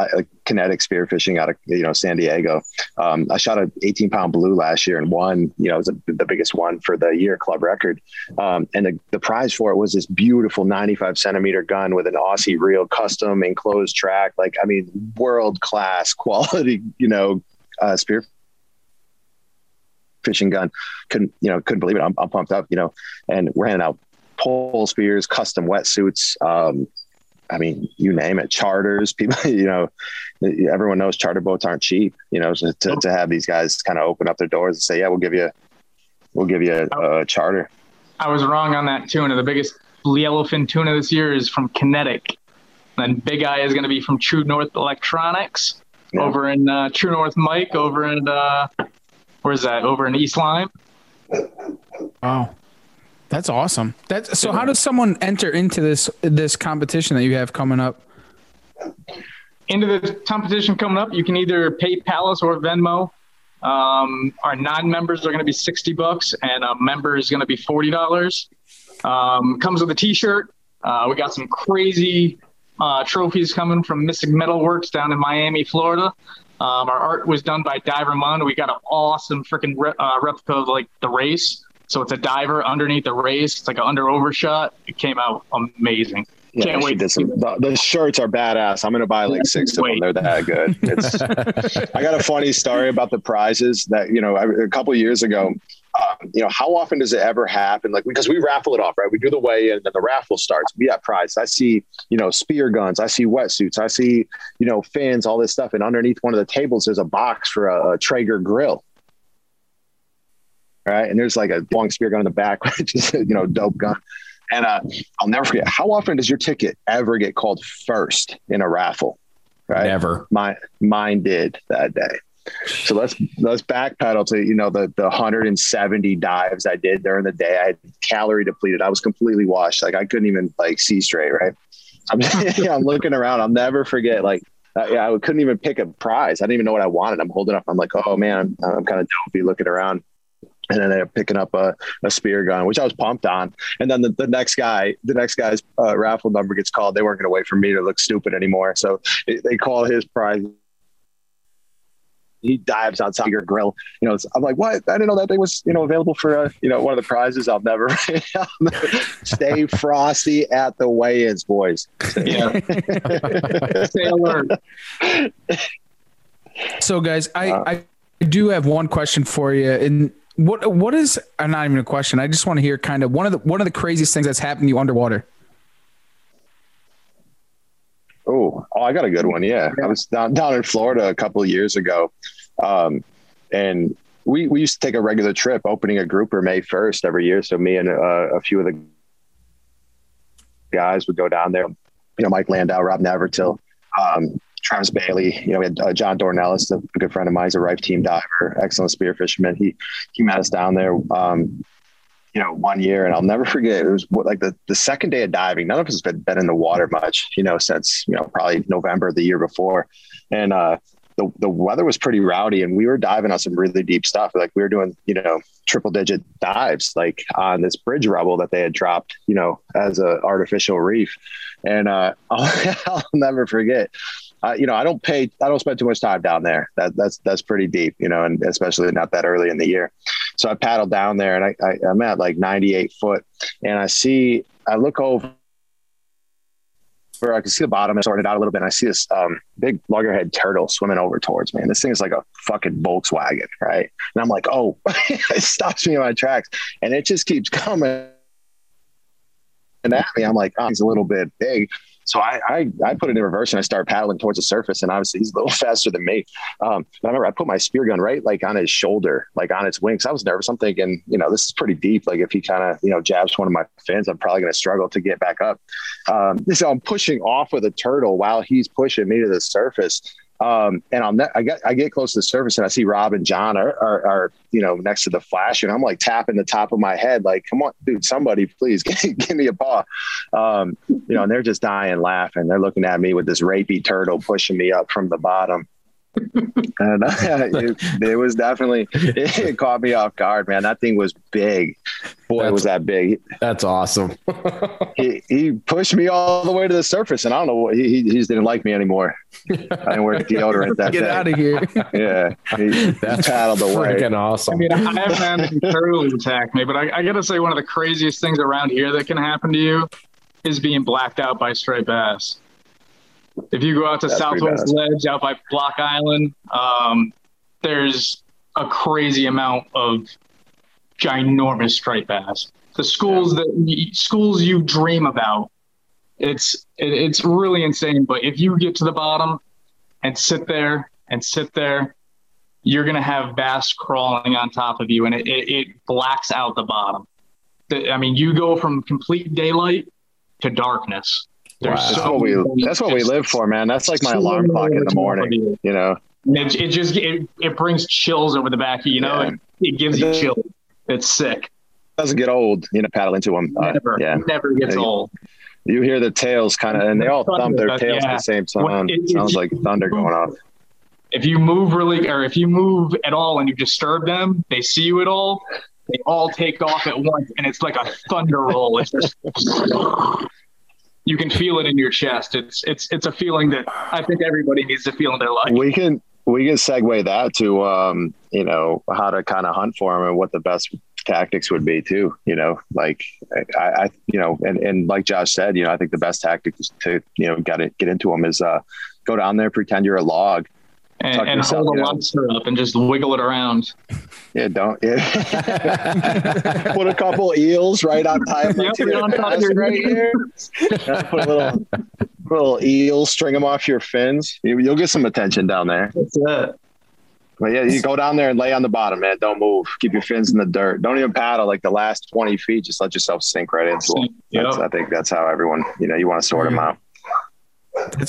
kinetic spearfishing out of, you know, San Diego. I shot an 18-pound blue last year and won, you know, it was the biggest one for the year, club record. And the prize for it was this beautiful 95-centimeter gun with an Aussie reel, custom enclosed track. Like, I mean, world-class quality, you know, spear fishing gun. Couldn't believe it. I'm pumped up, you know, and we're handing out pole spears, custom wetsuits, I mean, you name it, charters, people, you know, everyone knows charter boats aren't cheap, you know, so to have these guys kind of open up their doors and say, yeah, we'll give you a charter. I was wrong on that tuna. The biggest yellowfin tuna this year is from Kinetic. And Big Eye is going to be from True North Electronics over in True North Mike over in, where's that? Over in East Lyme. Wow. That's awesome. So how does someone enter into this competition that you have coming up? Into the competition coming up, you can either PayPal us or Venmo. Our non-members are going to be $60 and a member is going to be $40. Comes with a t-shirt. We got some crazy trophies coming from Mystic Metal Works down in Miami, Florida. Our art was done by Diver Mon. We got an awesome freaking replica of like the race. So it's a diver underneath the race. It's like an under-over shot. It came out amazing. Yeah, can't wait. The shirts are badass. I'm going to buy like 6 of them. They're that good. I got a funny story about the prizes that, you know, a couple of years ago, you know, how often does it ever happen? Like, because we raffle it off, right? We do the weigh-in and then the raffle starts. We got prizes. I see, you know, spear guns. I see wetsuits. I see, you know, fins, all this stuff. And underneath one of the tables, there's a box for a Traeger grill. Right. And there's like a long spear gun in the back, which is, you know, dope gun. And I'll never forget, how often does your ticket ever get called first in a raffle? Right. Never. Mine did that day. So let's backpedal to, you know, the 170 dives I did during the day. I had calorie depleted. I was completely washed. Like I couldn't even like see straight. Right. I'm looking around. I'll never forget. Like, I couldn't even pick a prize. I didn't even know what I wanted. I'm holding up. I'm like, oh man, I'm kind of dopey looking around. And then they're picking up a spear gun, which I was pumped on. And then the next guy's raffle number gets called. They weren't going to wait for me to look stupid anymore. So they call his prize. He dives on top of your grill. You know, I'm like, what? I didn't know that thing was, you know, available for, you know, one of the prizes. I'll never stay frosty at the weigh-ins, boys. Yeah. Stay alert. So guys, I do have one question for you. And what is not even a question. I just want to hear kind of one of the craziest things that's happened to you underwater. Oh, I got a good one. Yeah. I was down in Florida a couple of years ago. And we used to take a regular trip opening a grouper May 1st every year. So me and a few of the guys would go down there, you know, Mike Landau, Rob Navratil, Travis Bailey, we had John Dornelis, a good friend of mine. He's a Rife team diver, excellent spear fisherman. He met us down there, 1 year, and I'll never forget. It was like the second day of diving. None of us had been in the water much, since, probably November of the year before. And the weather was pretty rowdy, and we were diving on some really deep stuff. Like we were doing, triple digit dives, like on this bridge rubble that they had dropped, as an artificial reef. And I'll never forget. I don't spend too much time down there. That's pretty deep, and especially not that early in the year. So I paddled down there, and I'm at like 98 foot, and I look over where I can see the bottom and sort it out a little bit. And I see this big loggerhead turtle swimming over towards me. And this thing is like a fucking Volkswagen. Right. And I'm like, oh, it stops me in my tracks, and it just keeps coming at me. I'm like, he's a little bit big. So I put it in reverse, and I started paddling towards the surface, and obviously he's a little faster than me. I remember I put my spear gun right, like on his shoulder, like on its wings. I was nervous. I'm thinking, this is pretty deep. Like if he kind of, jabs one of my fins, I'm probably going to struggle to get back up. So I'm pushing off with a turtle while he's pushing me to the surface. And I get close to the surface, and I see Rob and John are next to the flash, and I'm like tapping the top of my head, like, come on, dude, somebody please give me a paw. And they're just dying laughing. They're looking at me with this rapey turtle pushing me up from the bottom. And it was definitely, it caught me off guard, man. That thing was big. Boy, was that big. That's awesome. he pushed me all the way to the surface, and I don't know what, he just didn't like me anymore. I didn't wear deodorant that day. Get out of here. Yeah. That's paddled away. Freaking awesome. I mean, I haven't had any turtles attack me, but I got to say, one of the craziest things around here that can happen to you is being blacked out by striped bass. If you go out to Southwest Ledge out by Block Island, there's a crazy amount of ginormous striped bass. The schools you dream about, it's really insane. But if you get to the bottom and sit there, you're going to have bass crawling on top of you, and it blacks out the bottom. You go from complete daylight to darkness. Wow. That's what we live for, man. That's like my alarm clock in the morning, It brings chills over the back of you, Yeah. It gives you chills. It's sick. Doesn't get old, paddle into them. Never gets old. You hear the tails kind of, and they all thump their tails at the same time. It sounds like thunder going off. If you move if you move at all and you disturb them, they see you at all, they all take off at once, and it's like a thunder roll. It's just... You can feel it in your chest. It's a feeling that I think everybody needs to feel in their life. We can segue that to how to kind of hunt for them and what the best tactics would be too. And like Josh said, I think the best tactic is to get into them is go down there, pretend you're a log. And hold a lobster up and just wiggle it around. Yeah, don't. Yeah. Put a couple eels right on top of your right here. Put a little eel, string them off your fins. You'll get some attention down there. That's it. But yeah, you go down there and lay on the bottom, man. Don't move. Keep your fins in the dirt. Don't even paddle like the last 20 feet. Just let yourself sink right into it. Yep. I think that's how everyone, you want to sort them out.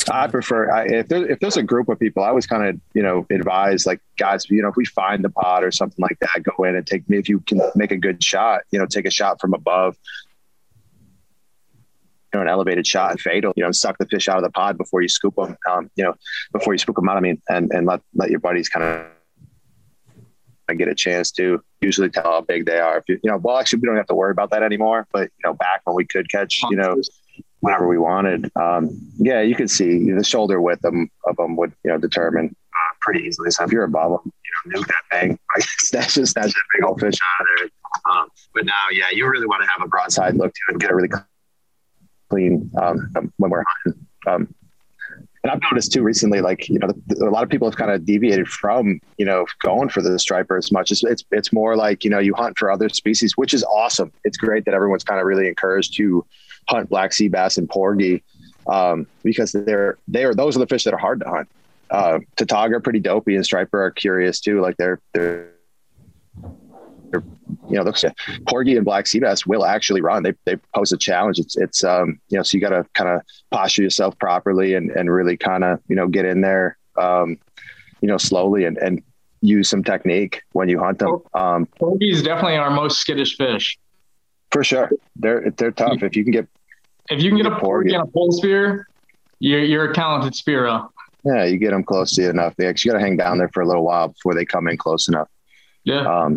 I prefer if there's a group of people, I always kind of advise like guys, if we find the pod or something like that, go in and if you can make a good shot, take a shot from above, an elevated shot and fatal, suck the fish out of the pod before you scoop them, before you spook them out. And let your buddies kind of. I get a chance to usually tell how big they are. If well, actually, we don't have to worry about that anymore. But back when we could catch, whenever we wanted, you could see the shoulder width of them would determine pretty easily. So if you're above them, nuke that thing, like snatch that big old fish out of there. But now, you really want to have a broadside look to and get it really clean when we're hunting. And I've noticed too recently, a lot of people have kind of deviated from, going for the striper as much. It's more like, you hunt for other species, which is awesome. It's great that everyone's kind of really encouraged to hunt black sea bass and porgy, because those are the fish that are hard to hunt. Tautog are pretty dopey, and striper are curious too. Like they're the corgi and black sea bass will actually run. They pose a challenge. It's so you got to kind of posture yourself properly and really kind of, get in there, slowly and use some technique when you hunt them. Corgis definitely are our most skittish fish. For sure. They're tough. If you can get a porgy and a pole spear, you're a talented spearo. Yeah. You get them close to you enough. They actually got to hang down there for a little while before they come in close enough. Yeah.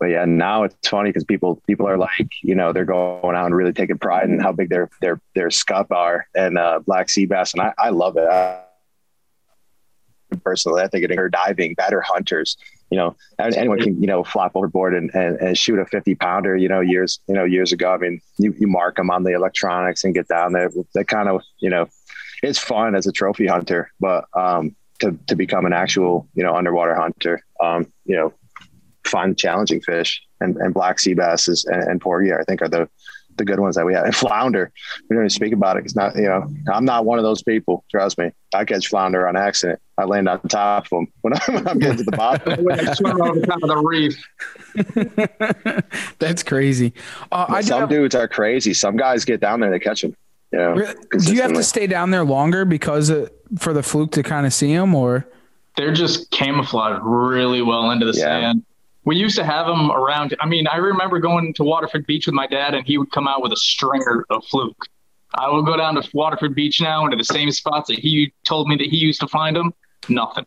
But yeah, now it's funny because people are like, they're going out and really taking pride in how big their scup are and black sea bass. And I love it. Personally, I think it her diving better hunters, anyone can, flop overboard and shoot a 50 pounder, years ago. I mean, you mark them on the electronics and get down there. That kind of, it's fun as a trophy hunter, but to become an actual, underwater hunter, fun, challenging fish and black sea basses and porgy, I think, are the good ones that we have. And flounder, we don't even speak about it. It's not, I'm not one of those people. Trust me, I catch flounder on accident. I land on top of them when I'm getting to the bottom. I swim over the top of the reef. That's crazy. Some dudes are crazy. Some guys get down there and they catch them. Really? Do you have to stay down there longer because for the fluke to kind of see them, or they're just camouflaged really well into the sand? We used to have them around. I mean, I remember going to Waterford Beach with my dad, and he would come out with a stringer of fluke. I will go down to Waterford Beach now into the same spots that he told me that he used to find them. Nothing.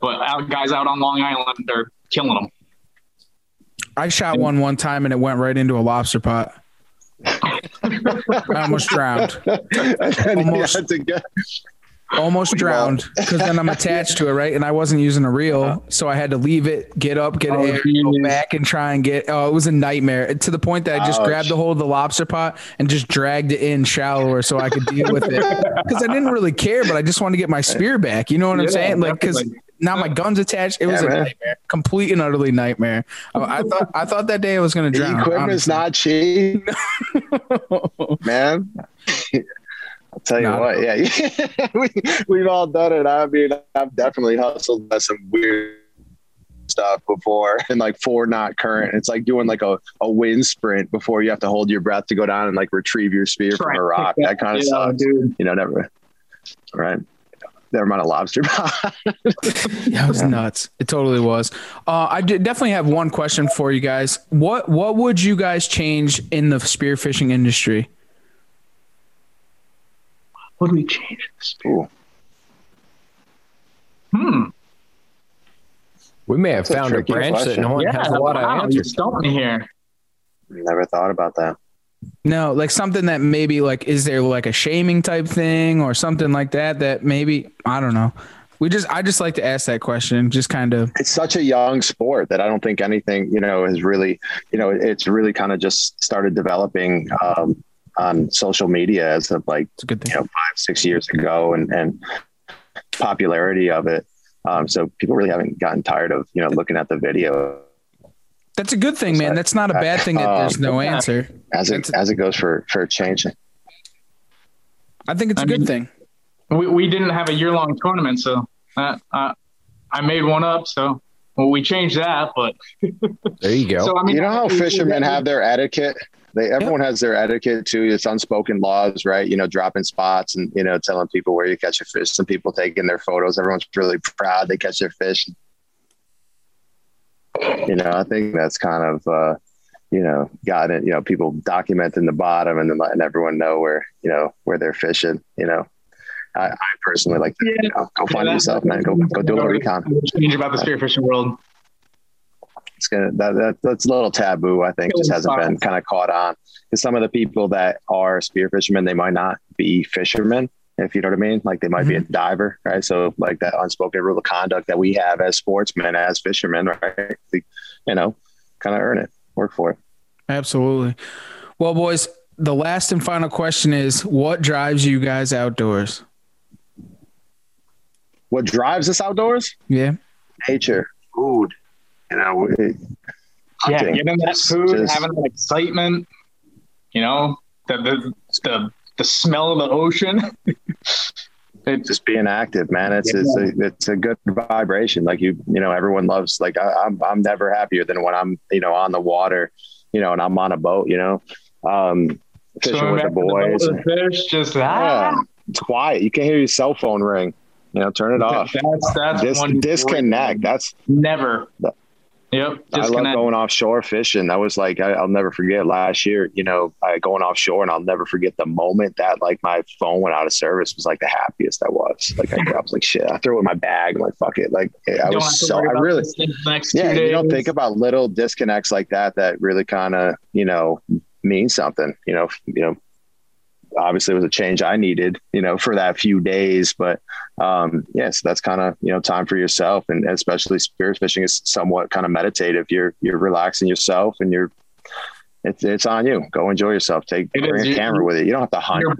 But guys out on Long Island are killing them. I shot one time, and it went right into a lobster pot. I almost drowned. Almost drowned, because then I'm attached to it, right? And I wasn't using a reel, so I had to leave it, get up, get air, go back and try and get... Oh, it was a nightmare, to the point that I just grabbed the hold of the lobster pot and just dragged it in shallower so I could deal with it. Because I didn't really care, but I just wanted to get my spear back. You know what I'm saying? Like, because now my gun's attached. It was a nightmare. Complete and utterly nightmare. I thought that day I was going to drown. The equipment's not cheap. No. Man. I'll tell you what, yeah, we've all done it. I mean, I've definitely hustled at some weird stuff before, and like four knot current. It's like doing like a wind sprint before you have to hold your breath to go down and like retrieve your spear from a rock. That kind of stuff, dude. Never. Right. Never mind a lobster pot. That was nuts. It totally was. I definitely have one question for you guys. What would you guys change in the spearfishing industry? What do we change this to? We may have found a branch question that no one has a lot of answers. Me here. Never thought about that. No, like something that maybe like, is there like a shaming type thing or something like that maybe, I don't know. I just like to ask that question, just kind of. It's such a young sport that I don't think anything, is really, it's really kind of just started developing, on social media as of like 5-6 years ago and popularity of it. So people really haven't gotten tired of, looking at the video. That's a good thing, man. That's not a bad thing that there's no answer. As it goes for changing. I think it's a good thing. We didn't have a year-long tournament, so I made one up, so. Well, we changed that, but there you go. So, you know how fishermen have their etiquette? Everyone has their etiquette too. It's unspoken laws, right? Dropping spots and, telling people where you catch your fish. Some people taking their photos. Everyone's really proud they catch their fish. I think that's kind of, got it, people documenting the bottom and then letting everyone know where, where they're fishing, I personally like that. Go find yourself, man. Go do a little recon. Change about the spearfishing world. It's gonna that's a little taboo. I think just hasn't been kind of caught on. Because some of the people that are spearfishermen, they might not be fishermen. If you know what I mean, like they might be a diver, right? So like that unspoken rule of conduct that we have as sportsmen, as fishermen, right? Kind of earn it, work for it. Absolutely. Well, boys, the last and final question is: what drives you guys outdoors? What drives us outdoors? Yeah. Nature, food, hunting. Getting that food, having that excitement, the smell of the ocean. just being active, man. It's a good vibration. Like you know, everyone loves, like I'm never happier than when I'm, you know, on the water, you know, and I'm on a boat, you know, fishing so with the boys. The fish, just it's quiet. You can hear your cell phone ring, you know, turn it off. That's disconnect. That's never. Yep. I love going offshore fishing. That was like, I'll never forget last year, you know, going offshore, and I'll never forget the moment that like my phone went out of service was like the happiest I was. Like I was like, shit, I threw it in my bag. I'm like, fuck it. Like you don't think about little disconnects like that really kind of, you know, mean something, you know, obviously it was a change I needed, you know, for that few days, but so that's kind of, you know, time for yourself. And especially spear fishing is somewhat kind of meditative. You're relaxing yourself, and it's on you. Go enjoy yourself. Bring a camera with it. You don't have to hunt. Your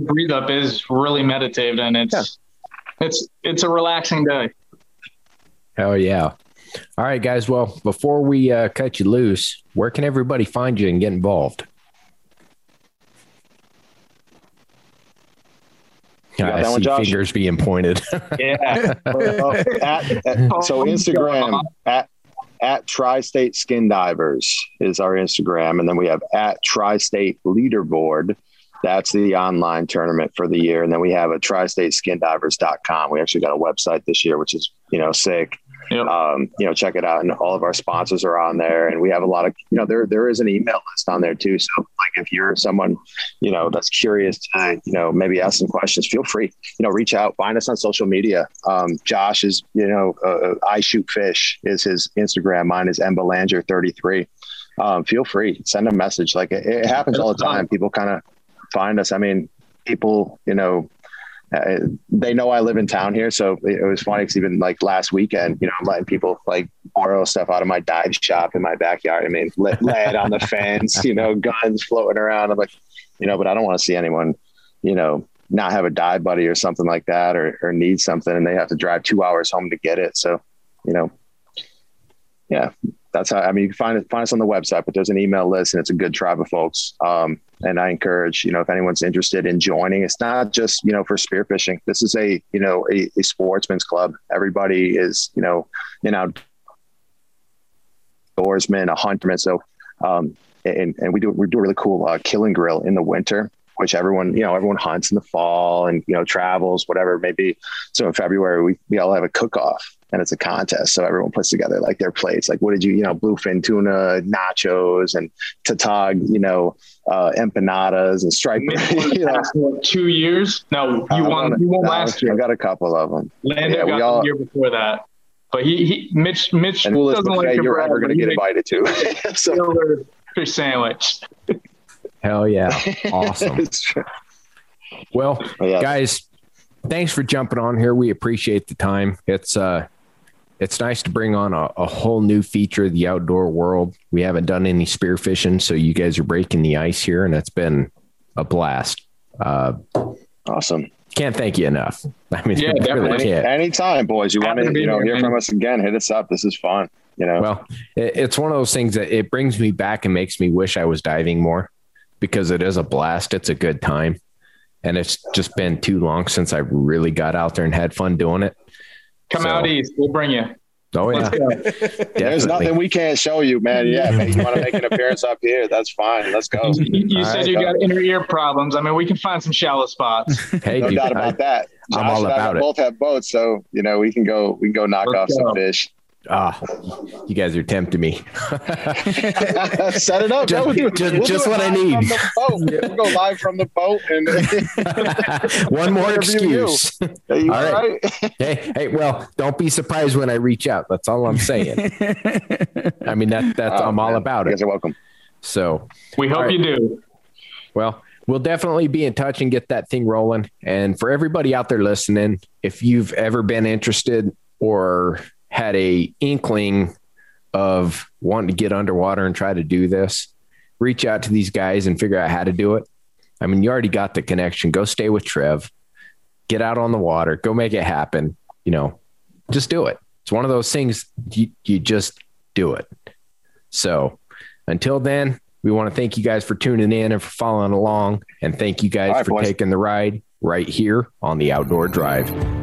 breathe up is really meditative, and it's a relaxing day. Hell yeah. All right, guys. Well, before we cut you loose, where can everybody find you and get involved? I see fingers being pointed. Yeah. So Instagram at Tri-State Skin Divers is our Instagram. And then we have at Tri-State Leaderboard. That's the online tournament for the year. And then we have a tristateskindivers.com. We actually got a website this year, which is, you know, sick. Yep. You know, check it out. And all of our sponsors are on there, and we have a lot of, you know, there is an email list on there too. So like, if you're someone, you know, that's curious to, you know, maybe ask some questions, feel free, you know, reach out, find us on social media. Josh is, you know, I Shoot Fish is his Instagram. Mine is mbelanger33. Feel free, send a message. Like it happens all the time. People kind of find us. I mean, people, you know, they know I live in town here, so it was funny because even like last weekend, you know, I'm letting people like borrow stuff out of my dive shop in my backyard. I mean, lead on the fence, you know, guns floating around. I'm like, you know, but I don't want to see anyone, you know, not have a dive buddy or something like that, or need something and they have to drive 2 hours home to get it. So, you know, yeah, that's how. I mean, you can find us on the website, but there's an email list, and it's a good tribe of folks. And I encourage, you know, if anyone's interested in joining, it's not just, you know, for spearfishing. This is a, you know, a sportsman's club. Everybody is, you know, outdoorsman, a hunterman. So, and we do a really cool kill and grill in the winter, which everyone hunts in the fall and, you know, travels, whatever it may be. So in February, we all have a cook-off. And it's a contest. So everyone puts together like their plates, like what did you know, bluefin tuna, nachos and tatag, you know, empanadas and striped. You know. 2 years? No, you won last year. I got a couple of them. Landau got the year before that. But Mitch doesn't like your bread. You're ever going to get invited to. So. Fish sandwich. Hell yeah. Awesome. Well, yeah. Guys, thanks for jumping on here. We appreciate the time. It's nice to bring on a whole new feature of the outdoor world. We haven't done any spearfishing, so you guys are breaking the ice here, and it's been a blast. Awesome. Can't thank you enough. I mean, yeah, definitely. Anytime, boys. You want to hear from us again, hit us up. This is fun. You know, well, it's one of those things that it brings me back and makes me wish I was diving more, because it is a blast. It's a good time. And it's just been too long since I really got out there and had fun doing it. Out east. We'll bring you. Oh, yeah. There's nothing we can't show you, man. Yeah, man. You want to make an appearance up here? That's fine. Let's go. You said you got inner ear problems. I mean, we can find some shallow spots. Hey, no doubt about that. Josh, I'm all about it. Both have boats, so, you know, we can go knock off some fish. Ah, you guys are tempting me. Set it up. Just what I need. We'll go live from the boat. And one more excuse. You all right? Hey, well, don't be surprised when I reach out. That's all I'm saying. I mean, that's I'm all about it. You guys are welcome. So we hope you do. Well, we'll definitely be in touch and get that thing rolling. And for everybody out there listening, if you've ever been interested or had a inkling of wanting to get underwater and try to do this, reach out to these guys and figure out how to do it. I mean, you already got the connection. Go stay with Trev, get out on the water, go make it happen. You know, just do it. It's one of those things you just do it. So until then, we want to thank you guys for tuning in and for following along, and thank you guys for taking the ride. right here on the Outdoor Drive.